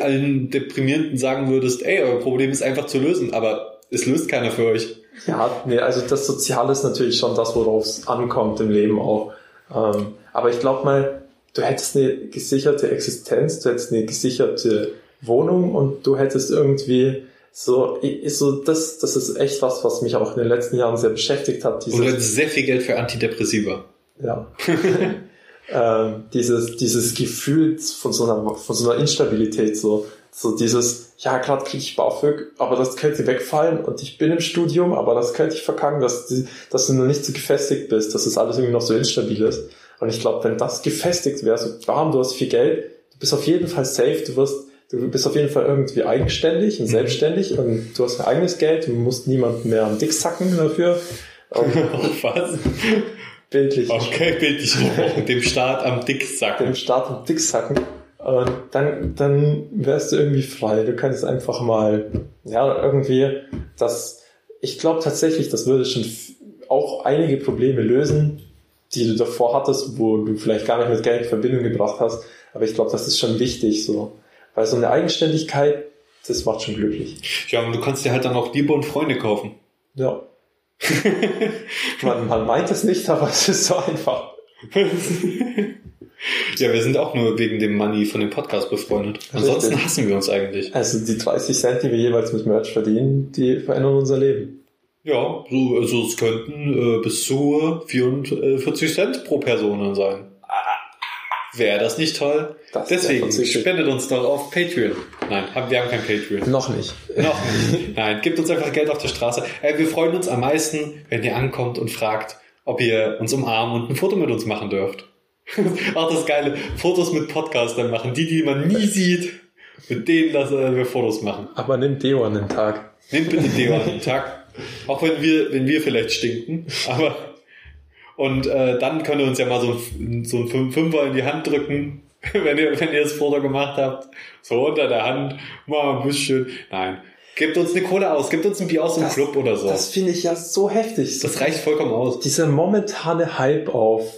allen Deprimierenden sagen würdest, ey, euer Problem ist einfach zu lösen, aber es löst keiner für euch. Ja, nee, also das Soziale ist natürlich schon das, worauf es ankommt im Leben auch. Aber ich glaube mal, du hättest eine gesicherte Existenz, du hättest eine gesicherte Wohnung und du hättest irgendwie das ist echt was mich auch in den letzten Jahren sehr beschäftigt hat. Und du hättest sehr viel Geld für Antidepressiva. Ja. Dieses Gefühl von so einer Instabilität, so dieses, ja, gerade kriege ich BAföG, aber das könnte wegfallen und ich bin im Studium, aber das könnte ich verkacken, dass du noch nicht so gefestigt bist, dass das alles irgendwie noch so instabil ist. Und ich glaube, wenn das gefestigt wäre, so bam, du hast viel Geld, du bist auf jeden Fall safe, du bist auf jeden Fall irgendwie eigenständig und selbstständig und du hast dein eigenes Geld, du musst niemanden mehr am Dick sacken dafür. Was? Bildlich. Okay, bildlich. Dem Staat am Dicksacken. Und dann wärst du irgendwie frei. Du kannst einfach mal, ja, irgendwie ich glaube tatsächlich, das würde schon auch einige Probleme lösen, die du davor hattest, wo du vielleicht gar nicht mit Geld in Verbindung gebracht hast. Aber ich glaube, das ist schon wichtig, so. Weil so eine Eigenständigkeit, das macht schon glücklich. Ja, und du kannst dir halt dann auch Liebe und Freunde kaufen. Ja. Man meint es nicht, aber es ist so einfach. Ja, wir sind auch nur wegen dem Money von dem Podcast befreundet. Ansonsten richtig. Hassen wir uns eigentlich. Also die 30 Cent, die wir jeweils mit Merch verdienen, die verändern unser Leben. Ja, so, also es könnten bis zu 44 Cent pro Person sein. Wäre das nicht toll? Das Deswegen spendet uns doch auf Patreon. Nein, wir haben kein Patreon. Noch nicht. Noch nicht. Nein, gebt uns einfach Geld auf der Straße. Wir freuen uns am meisten, wenn ihr ankommt und fragt, ob ihr uns umarmen und ein Foto mit uns machen dürft. Auch das Geile, Fotos mit Podcastern machen. Die man nie sieht, mit denen lassen wir Fotos machen. Aber nehmt Deo an den Tag. Nehmt bitte Deo an den Tag. Auch wenn wir vielleicht stinken. Aber... Und dann könnt ihr uns ja mal so einen Fünfer in die Hand drücken, wenn ihr das Foto gemacht habt. So unter der Hand, mal ein bisschen. Nein, gebt uns eine Cola aus, gebt uns ein Bier aus dem Club oder so. Das finde ich ja so heftig. Das reicht vollkommen aus. Dieser momentane Hype auf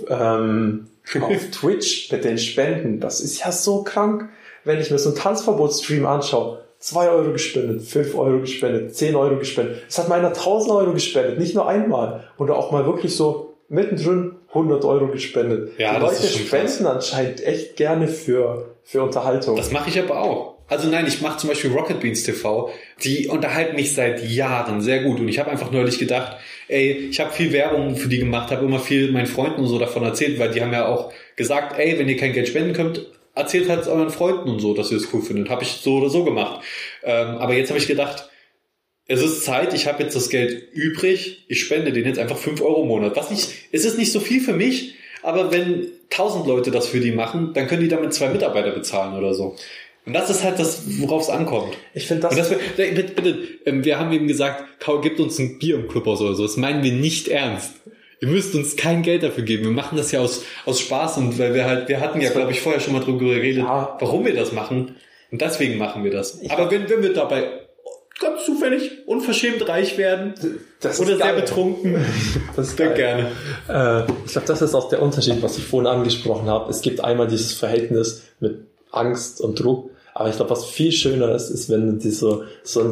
Twitch mit den Spenden, das ist ja so krank. Wenn ich mir so einen Tanzverbot-Stream anschaue, 2 Euro gespendet, 5 Euro gespendet, 10 Euro gespendet. Es hat meiner 1000 Euro gespendet, nicht nur einmal. Und auch mal wirklich so... mittendrin 100 Euro gespendet. Ja, die Leute spenden anscheinend echt gerne für Unterhaltung. Das mache ich aber auch. Also nein, ich mache zum Beispiel Rocket Beans TV. Die unterhalten mich seit Jahren sehr gut. Und ich habe einfach neulich gedacht, ey, ich habe viel Werbung für die gemacht, habe immer viel meinen Freunden und so davon erzählt, weil die haben ja auch gesagt, ey, wenn ihr kein Geld spenden könnt, erzählt halt euren Freunden und so, dass ihr es cool findet. Habe ich so oder so gemacht. Aber jetzt habe ich gedacht, es ist Zeit, ich habe jetzt das Geld übrig, ich spende denen jetzt einfach 5 Euro im Monat. Es ist nicht so viel für mich, aber wenn 1000 Leute das für die machen, dann können die damit 2 Mitarbeiter bezahlen oder so. Und das ist halt das, worauf es ankommt. Ich finde das... Bitte, wir haben eben gesagt, gebt uns ein Bier im Club aus oder so. Das meinen wir nicht ernst. Ihr müsst uns kein Geld dafür geben. Wir machen das ja aus Spaß und weil wir hatten ja, glaube ich, vorher schon mal drüber geredet, warum wir das machen. Und deswegen machen wir das. Aber wenn wir dabei... ganz zufällig unverschämt reich werden das oder sehr betrunken. Das ist gerne. Ich glaube, das ist auch der Unterschied, was ich vorhin angesprochen habe. Es gibt einmal dieses Verhältnis mit Angst und Druck, aber ich glaube, was viel schöner ist, wenn die so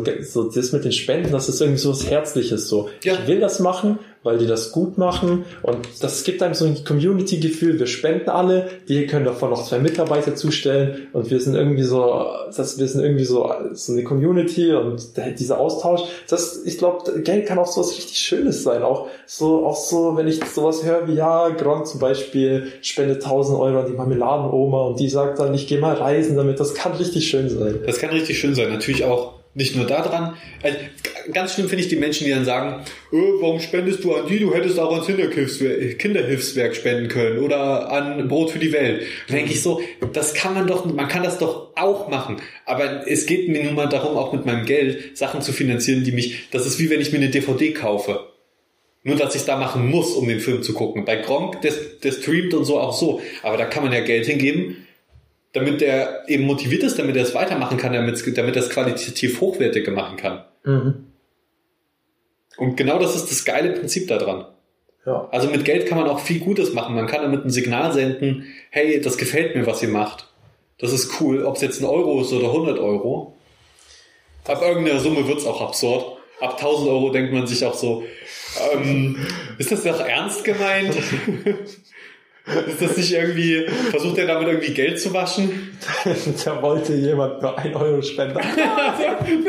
das mit den Spenden, das ist irgendwie so was Herzliches. So. Ja. Ich will das machen, weil die das gut machen und das gibt einem so ein Community-Gefühl. Wir spenden alle, wir können davon noch 2 Mitarbeiter zustellen und wir sind irgendwie so eine Community und dieser Austausch. Das, ich glaube, Geld kann auch so was richtig Schönes sein. Auch so, wenn ich sowas höre wie ja, Gronkh zum Beispiel spendet 1000 Euro an die Marmeladen-Oma und die sagt dann, ich gehe mal reisen damit. Das kann richtig schön sein. Das kann richtig schön sein. Natürlich auch nicht nur daran. Also, ganz schlimm finde ich die Menschen, die dann sagen, warum spendest du an die? Du hättest auch ans Kinderhilfswerk spenden können oder an Brot für die Welt. Da denke ich so, man kann das doch auch machen. Aber es geht mir nun mal darum, auch mit meinem Geld Sachen zu finanzieren, das ist wie wenn ich mir eine DVD kaufe. Nur, dass ich es da machen muss, um den Film zu gucken. Bei Gronkh, der streamt und so auch so. Aber da kann man ja Geld hingeben, damit er eben motiviert ist, damit er es weitermachen kann, damit er es qualitativ hochwertiger machen kann. Mhm. Und genau das ist das geile Prinzip daran. Ja. Also mit Geld kann man auch viel Gutes machen. Man kann damit ein Signal senden, hey, das gefällt mir, was ihr macht. Das ist cool, ob es jetzt 1 Euro ist oder 100 Euro. Ab irgendeiner Summe wird es auch absurd. Ab 1000 Euro denkt man sich auch so, ist das doch ernst gemeint? Ist das nicht irgendwie, versucht er damit irgendwie Geld zu waschen? Da wollte jemand nur 1 Euro spenden. Nein!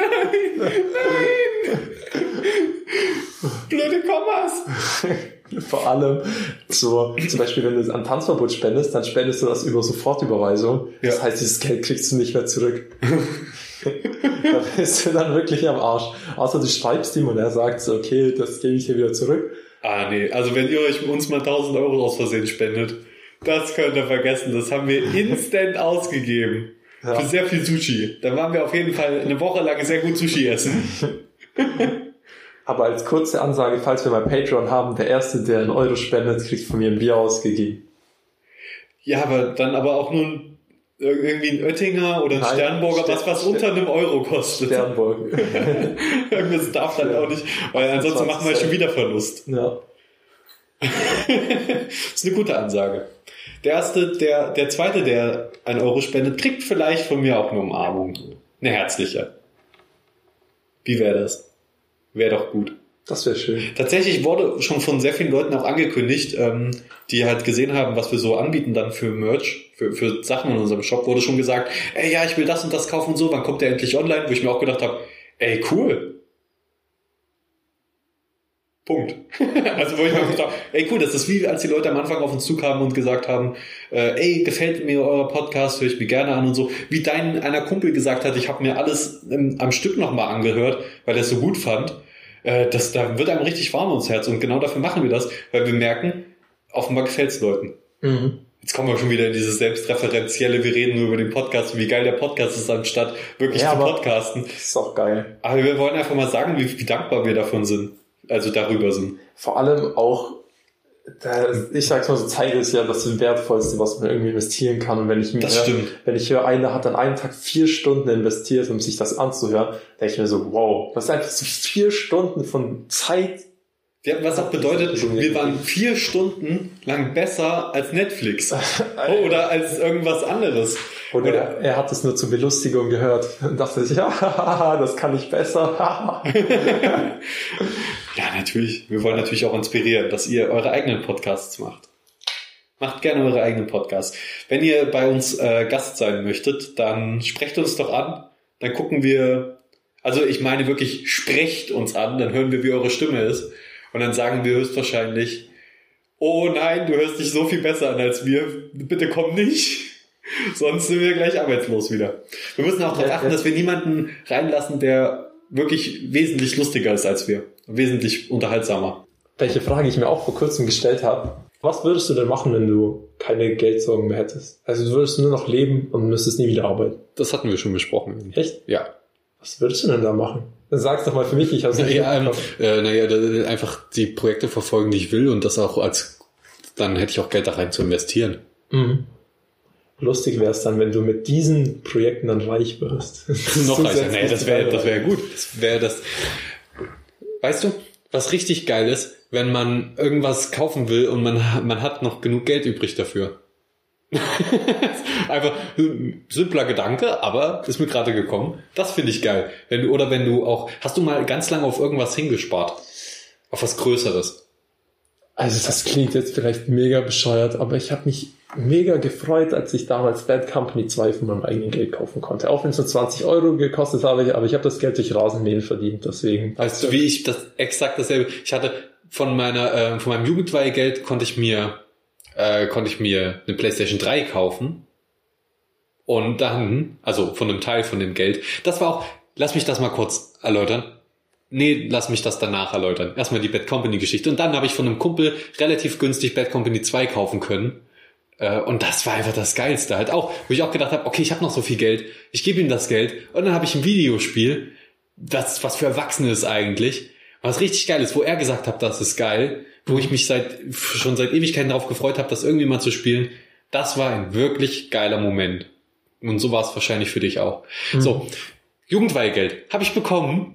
Blöde Kommas! Vor allem, so, zum Beispiel, wenn du an Tanzverbot spendest, dann spendest du das über Sofortüberweisung. Ja. Das heißt, dieses Geld kriegst du nicht mehr zurück. Da bist du dann wirklich am Arsch. Außer du schreibst ihm und er sagt, okay, das gebe ich dir wieder zurück. Ah nee, also wenn ihr uns mal 1000 Euro aus Versehen spendet, das könnt ihr vergessen, das haben wir instant ausgegeben. Ja. Für sehr viel Sushi. Dann waren wir auf jeden Fall eine Woche lang sehr gut Sushi essen. Aber als kurze Ansage, falls wir mal Patreon haben, der Erste, der 1 Euro spendet, kriegt von mir ein Bier ausgegeben. Ja, aber dann auch nur irgendwie ein Oettinger oder ein Sternburger, was unter 1 Euro kostet. Sternburger. Irgendwas darf dann auch nicht, weil ansonsten machen wir schon wieder Verlust. Ja. Das ist eine gute Ansage. Der zweite, der einen Euro spendet, kriegt vielleicht von mir auch eine Umarmung. Eine herzliche. Wie wäre das? Wäre doch gut. Das wäre schön. Tatsächlich wurde schon von sehr vielen Leuten auch angekündigt, die halt gesehen haben, was wir so anbieten dann für Merch, für Sachen in unserem Shop, wurde schon gesagt, ey, ja, ich will das und das kaufen und so, wann kommt der endlich online? Wo ich mir auch gedacht habe, ey, cool. Punkt. Also wo ich mir gedacht habe, ey, cool, das ist wie, als die Leute am Anfang auf uns zukamen und gesagt haben, ey, gefällt mir euer Podcast, höre ich mir gerne an und so. Wie einer Kumpel gesagt hat, ich habe mir alles am Stück nochmal angehört, weil er es so gut fand. Da wird einem richtig warm ums Herz und genau dafür machen wir das, weil wir merken, offenbar gefällt es Leuten. Mhm. Jetzt kommen wir schon wieder in dieses selbstreferenzielle, wir reden nur über den Podcast und wie geil der Podcast ist, anstatt wirklich zu podcasten. Ist doch geil. Aber wir wollen einfach mal sagen, wie dankbar wir davon sind, also darüber sind. Vor allem auch, ich sag's mal so, Zeit ist ja das Wertvollste, was man irgendwie investieren kann. Und wenn ich höre, einer hat an einem Tag 4 Stunden investiert, um sich das anzuhören, denke ich mir so, wow, das ist einfach so 4 Stunden von Zeit. Was auch bedeutet, wir waren 4 Stunden lang besser als Netflix oder als irgendwas anderes. Oder er hat es nur zur Belustigung gehört und dachte sich, ja, das kann ich besser. Ja, natürlich. Wir wollen natürlich auch inspirieren, dass ihr eure eigenen Podcasts macht. Macht gerne eure eigenen Podcasts. Wenn ihr bei uns Gast sein möchtet, dann sprecht uns doch an. Dann gucken wir, also ich meine wirklich, sprecht uns an, dann hören wir, wie eure Stimme ist. Und dann sagen wir höchstwahrscheinlich, oh nein, du hörst dich so viel besser an als wir, bitte komm nicht, sonst sind wir gleich arbeitslos wieder. Wir müssen auch darauf achten, dass wir niemanden reinlassen, der wirklich wesentlich lustiger ist als wir, wesentlich unterhaltsamer. Welche Frage ich mir auch vor kurzem gestellt habe, was würdest du denn machen, wenn du keine Geldsorgen mehr hättest? Also du würdest nur noch leben und müsstest nie wieder arbeiten. Das hatten wir schon besprochen. Echt? Ja. Was würdest du denn da machen? Dann sag's doch mal für mich, ich hab's nicht gemacht. Naja, einfach die Projekte verfolgen, die ich will und das auch dann hätte ich auch Geld da rein zu investieren. Mhm. Lustig wäre es dann, wenn du mit diesen Projekten dann reich wirst. Noch reicher, nee, das wäre gut. Das wäre das. Weißt du, was richtig geil ist, wenn man irgendwas kaufen will und man hat noch genug Geld übrig dafür. Einfach simpler Gedanke, aber ist mir gerade gekommen. Das finde ich geil. Hast du mal ganz lange auf irgendwas hingespart? Auf was Größeres? Also das klingt jetzt vielleicht mega bescheuert, aber ich habe mich mega gefreut, als ich damals Bad Company 2 von meinem eigenen Geld kaufen konnte. Auch wenn es nur 20 Euro gekostet habe, aber ich habe das Geld durch Rasenmähen verdient, deswegen. Weißt du, wie ich das exakt dasselbe, ich hatte von meinem Jugendweihegeld konnte ich mir eine PlayStation 3 kaufen und dann, also von einem Teil von dem Geld, das war auch, lass mich das mal kurz erläutern. Nee, lass mich das danach erläutern. Erstmal die Bad Company Geschichte und dann habe ich von einem Kumpel relativ günstig Bad Company 2 kaufen können und das war einfach das Geilste halt auch, wo ich auch gedacht habe, okay, ich habe noch so viel Geld, ich gebe ihm das Geld und dann habe ich ein Videospiel, das was für Erwachsene ist eigentlich, was richtig geil ist, wo er gesagt hat, das ist geil, wo ich mich schon seit Ewigkeiten darauf gefreut habe, das irgendwie mal zu spielen. Das war ein wirklich geiler Moment. Und so war es wahrscheinlich für dich auch. Mhm. So, Jugendweihgeld habe ich bekommen.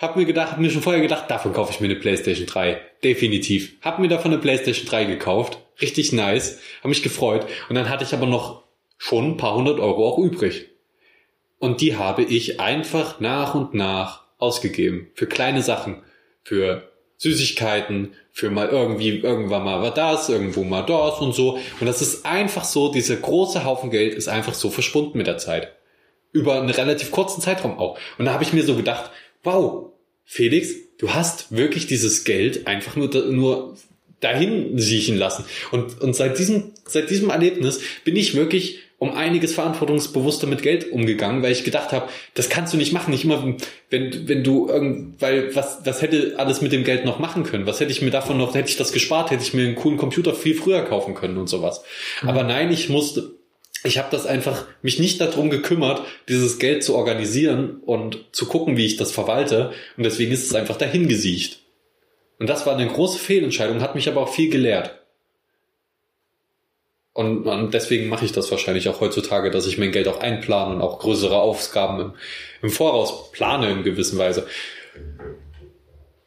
Hab mir schon vorher gedacht, davon kaufe ich mir eine PlayStation 3. Definitiv. Hab mir davon eine PlayStation 3 gekauft. Richtig nice. Hab mich gefreut. Und dann hatte ich aber noch schon ein paar 100 Euro auch übrig. Und die habe ich einfach nach und nach ausgegeben. Für kleine Sachen. Für Süßigkeiten, für mal irgendwann mal das, irgendwo mal das und so. Und das ist einfach so, dieser große Haufen Geld ist einfach so verschwunden mit der Zeit. Über einen relativ kurzen Zeitraum auch. Und da habe ich mir so gedacht, wow, Felix, du hast wirklich dieses Geld einfach nur dahin siechen lassen. Und seit diesem Erlebnis bin ich wirklich um einiges verantwortungsbewusster mit Geld umgegangen, weil ich gedacht habe, das kannst du nicht machen. Nicht immer, was hätte alles mit dem Geld noch machen können? Was hätte ich mir davon noch, hätte ich das gespart, hätte ich mir einen coolen Computer viel früher kaufen können und sowas. Mhm. Aber nein, ich habe das einfach, mich nicht darum gekümmert, dieses Geld zu organisieren und zu gucken, wie ich das verwalte. Und deswegen ist es einfach dahin gesiecht. Und das war eine große Fehlentscheidung, hat mich aber auch viel gelehrt. Und deswegen mache ich das wahrscheinlich auch heutzutage, dass ich mein Geld auch einplane und auch größere Aufgaben im Voraus plane in gewisser Weise.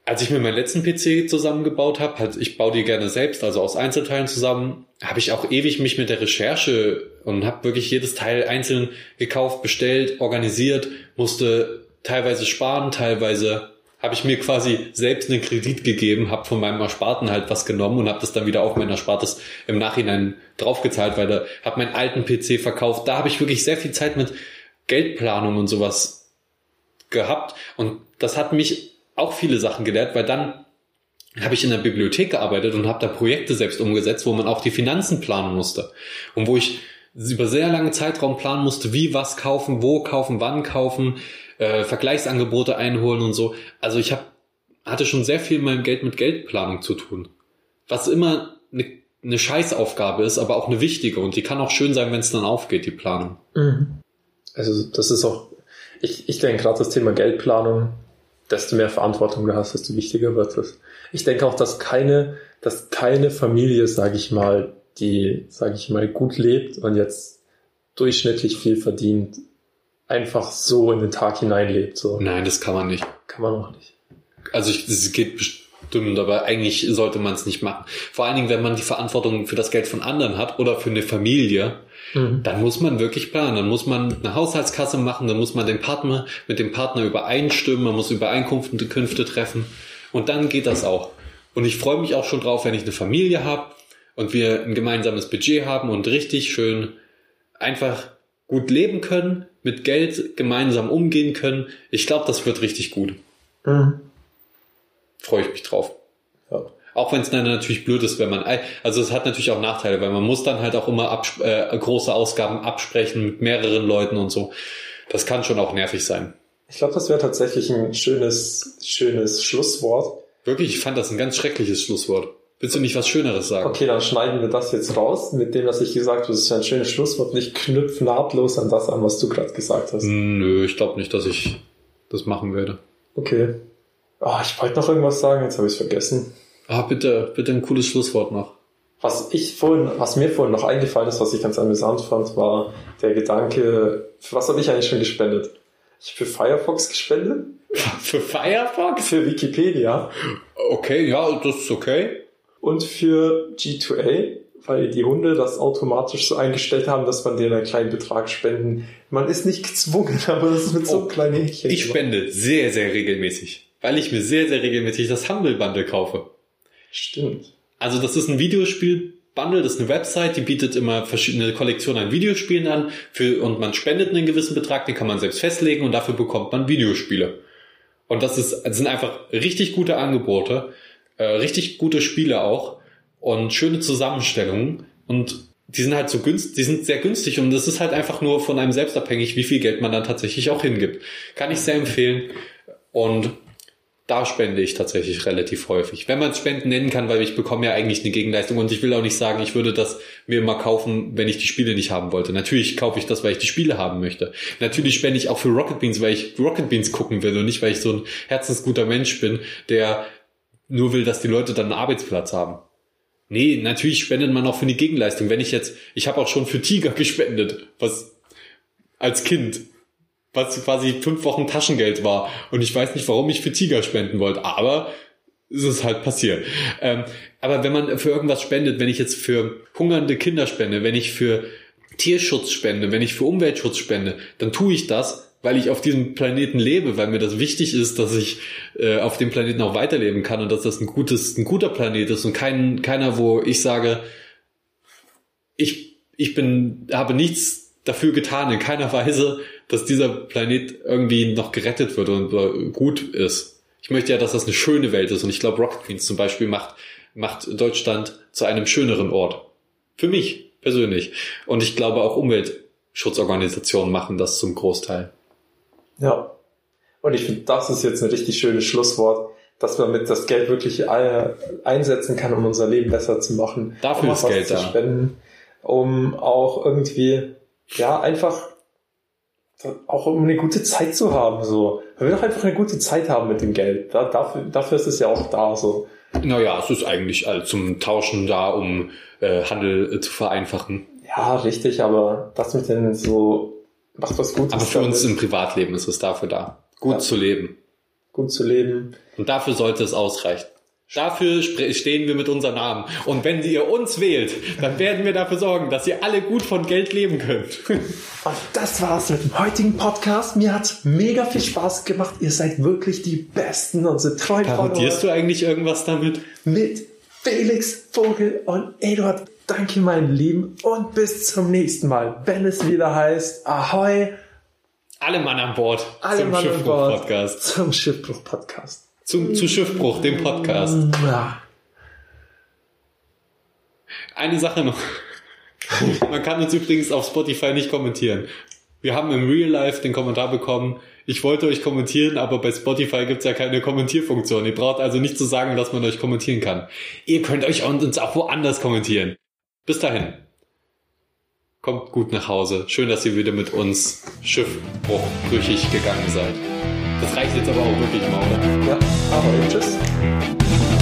Als ich mir meinen letzten PC zusammengebaut habe, halt, ich baue die gerne selbst, also aus Einzelteilen zusammen, habe ich auch ewig mich mit der Recherche und habe wirklich jedes Teil einzeln gekauft, bestellt, organisiert, musste teilweise sparen, teilweise habe ich mir quasi selbst einen Kredit gegeben, habe von meinem Ersparten halt was genommen und habe das dann wieder auf mein Erspartes im Nachhinein draufgezahlt, weil da habe meinen alten PC verkauft. Da habe ich wirklich sehr viel Zeit mit Geldplanung und sowas gehabt und das hat mich auch viele Sachen gelehrt, weil dann habe ich in der Bibliothek gearbeitet und habe da Projekte selbst umgesetzt, wo man auch die Finanzen planen musste und wo ich über sehr lange Zeitraum planen musste, wie was kaufen, wo kaufen, wann kaufen, Vergleichsangebote einholen und so. Also ich hatte schon sehr viel mit Geldplanung zu tun, was immer eine Scheißaufgabe ist, aber auch eine wichtige und die kann auch schön sein, wenn es dann aufgeht, die Planung. Also das ist auch, ich denke gerade das Thema Geldplanung, desto mehr Verantwortung du hast, desto wichtiger wird es. Ich denke auch, dass keine Familie, die gut lebt und jetzt durchschnittlich viel verdient, einfach so in den Tag hineinlebt. So. Nein, das kann man nicht. Kann man auch nicht. Also es geht bestimmt, aber eigentlich sollte man es nicht machen. Vor allen Dingen, wenn man die Verantwortung für das Geld von anderen hat oder für eine Familie, dann muss man wirklich planen, dann muss man eine Haushaltskasse machen, dann muss man mit dem Partner übereinstimmen, man muss Übereinkünfte treffen und dann geht das auch. Und ich freue mich auch schon drauf, wenn ich eine Familie habe und wir ein gemeinsames Budget haben und richtig schön einfach gut leben können, mit Geld gemeinsam umgehen können. Ich glaube, das wird richtig gut. Freue ich mich drauf. Ja. Auch wenn es dann natürlich blöd ist, also es hat natürlich auch Nachteile, weil man muss dann halt auch immer große Ausgaben absprechen mit mehreren Leuten und so. Das kann schon auch nervig sein. Ich glaube, das wäre tatsächlich ein schönes Schlusswort. Wirklich, ich fand das ein ganz schreckliches Schlusswort. Willst du nicht was Schöneres sagen? Okay, dann schneiden wir das jetzt raus, mit dem, was ich gesagt habe. Das ist ein schönes Schlusswort. Ich knüpfe nahtlos an das an, was du gerade gesagt hast. Nö, ich glaube nicht, dass ich das machen werde. Okay. Ich wollte noch irgendwas sagen, jetzt habe ich es vergessen. Bitte ein cooles Schlusswort noch. Was mir vorhin noch eingefallen ist, was ich ganz amüsant fand, war der Gedanke, für was habe ich eigentlich schon gespendet? Ich habe für Firefox gespendet. Für Firefox? Für Wikipedia. Okay, ja, das ist okay. Und für G2A, weil die Hunde das automatisch so eingestellt haben, dass man denen einen kleinen Betrag spenden. Man ist nicht gezwungen, aber das ist mit so kleinen Häkchen. Ich spende sehr, sehr regelmäßig, weil ich mir sehr, sehr regelmäßig das Humble Bundle kaufe. Stimmt. Also das ist ein Videospiel-Bundle, das ist eine Website, die bietet immer verschiedene Kollektionen an Videospielen an und man spendet einen gewissen Betrag, den kann man selbst festlegen und dafür bekommt man Videospiele. Und das sind einfach richtig gute Angebote, richtig gute Spiele auch und schöne Zusammenstellungen und die sind halt so günstig, die sind sehr günstig und das ist halt einfach nur von einem selbst abhängig, wie viel Geld man dann tatsächlich auch hingibt. Kann ich sehr empfehlen und da spende ich tatsächlich relativ häufig. Wenn man es Spenden nennen kann, weil ich bekomme ja eigentlich eine Gegenleistung und ich will auch nicht sagen, ich würde das mir immer kaufen, wenn ich die Spiele nicht haben wollte. Natürlich kaufe ich das, weil ich die Spiele haben möchte. Natürlich spende ich auch für Rocket Beans, weil ich Rocket Beans gucken will und nicht, weil ich so ein herzensguter Mensch bin, der nur will, dass die Leute dann einen Arbeitsplatz haben. Nee, natürlich spendet man auch für die Gegenleistung. Ich habe auch schon für Tiger gespendet, was als Kind, was quasi 5 Wochen Taschengeld war. Und ich weiß nicht, warum ich für Tiger spenden wollte, aber es ist halt passiert. Aber wenn man für irgendwas spendet, wenn ich jetzt für hungernde Kinder spende, wenn ich für Tierschutz spende, wenn ich für Umweltschutz spende, dann tue ich das, weil ich auf diesem Planeten lebe, weil mir das wichtig ist, dass ich auf dem Planeten auch weiterleben kann und dass das ein guter Planet ist und keiner, wo ich sage, ich habe nichts dafür getan, in keiner Weise, dass dieser Planet irgendwie noch gerettet wird und gut ist. Ich möchte ja, dass das eine schöne Welt ist. Und ich glaube, Rocket Beans zum Beispiel macht Deutschland zu einem schöneren Ort. Für mich persönlich. Und ich glaube, auch Umweltschutzorganisationen machen das zum Großteil. Ja. Und ich finde, das ist jetzt ein richtig schönes Schlusswort, dass man mit das Geld wirklich einsetzen kann, um unser Leben besser zu machen. Dafür ist Geld da. Um auch irgendwie, ja, einfach auch um eine gute Zeit zu haben, so. Man will doch einfach eine gute Zeit haben mit dem Geld. Dafür ist es ja auch da, so. Naja, es ist eigentlich zum Tauschen da, um Handel zu vereinfachen. Ja, richtig, aber das mit den so, macht was Gutes. Aber für uns im Privatleben ist es dafür da. Gut zu leben. gut zu leben. Und dafür sollte es ausreichen. Dafür stehen wir mit unserem Namen. Und wenn ihr uns wählt, dann werden wir dafür sorgen, dass ihr alle gut von Geld leben könnt. Und das war's mit dem heutigen Podcast. Mir hat's mega viel Spaß gemacht. Ihr seid wirklich die Besten, unsere treuen Follower. Parodierst du eigentlich irgendwas damit? Mit Felix Vogel und Eduard. Danke, meine Lieben. Und bis zum nächsten Mal, wenn es wieder heißt Ahoi. Alle Mann an Bord. Alle Mann an Bord. Podcast. Zum Schiffbruch-Podcast. Zu Schiffbruch, dem Podcast. Eine Sache noch. Man kann uns übrigens auf Spotify nicht kommentieren. Wir haben im Real Life den Kommentar bekommen, ich wollte euch kommentieren, aber bei Spotify gibt es ja keine Kommentierfunktion. Ihr braucht also nicht zu sagen, dass man euch kommentieren kann. Ihr könnt euch und uns auch woanders kommentieren. Bis dahin. Kommt gut nach Hause. Schön, dass ihr wieder mit uns schiffbruchbrüchig gegangen seid. Das reicht jetzt aber auch wirklich mal, oder? Ja, aber tschüss.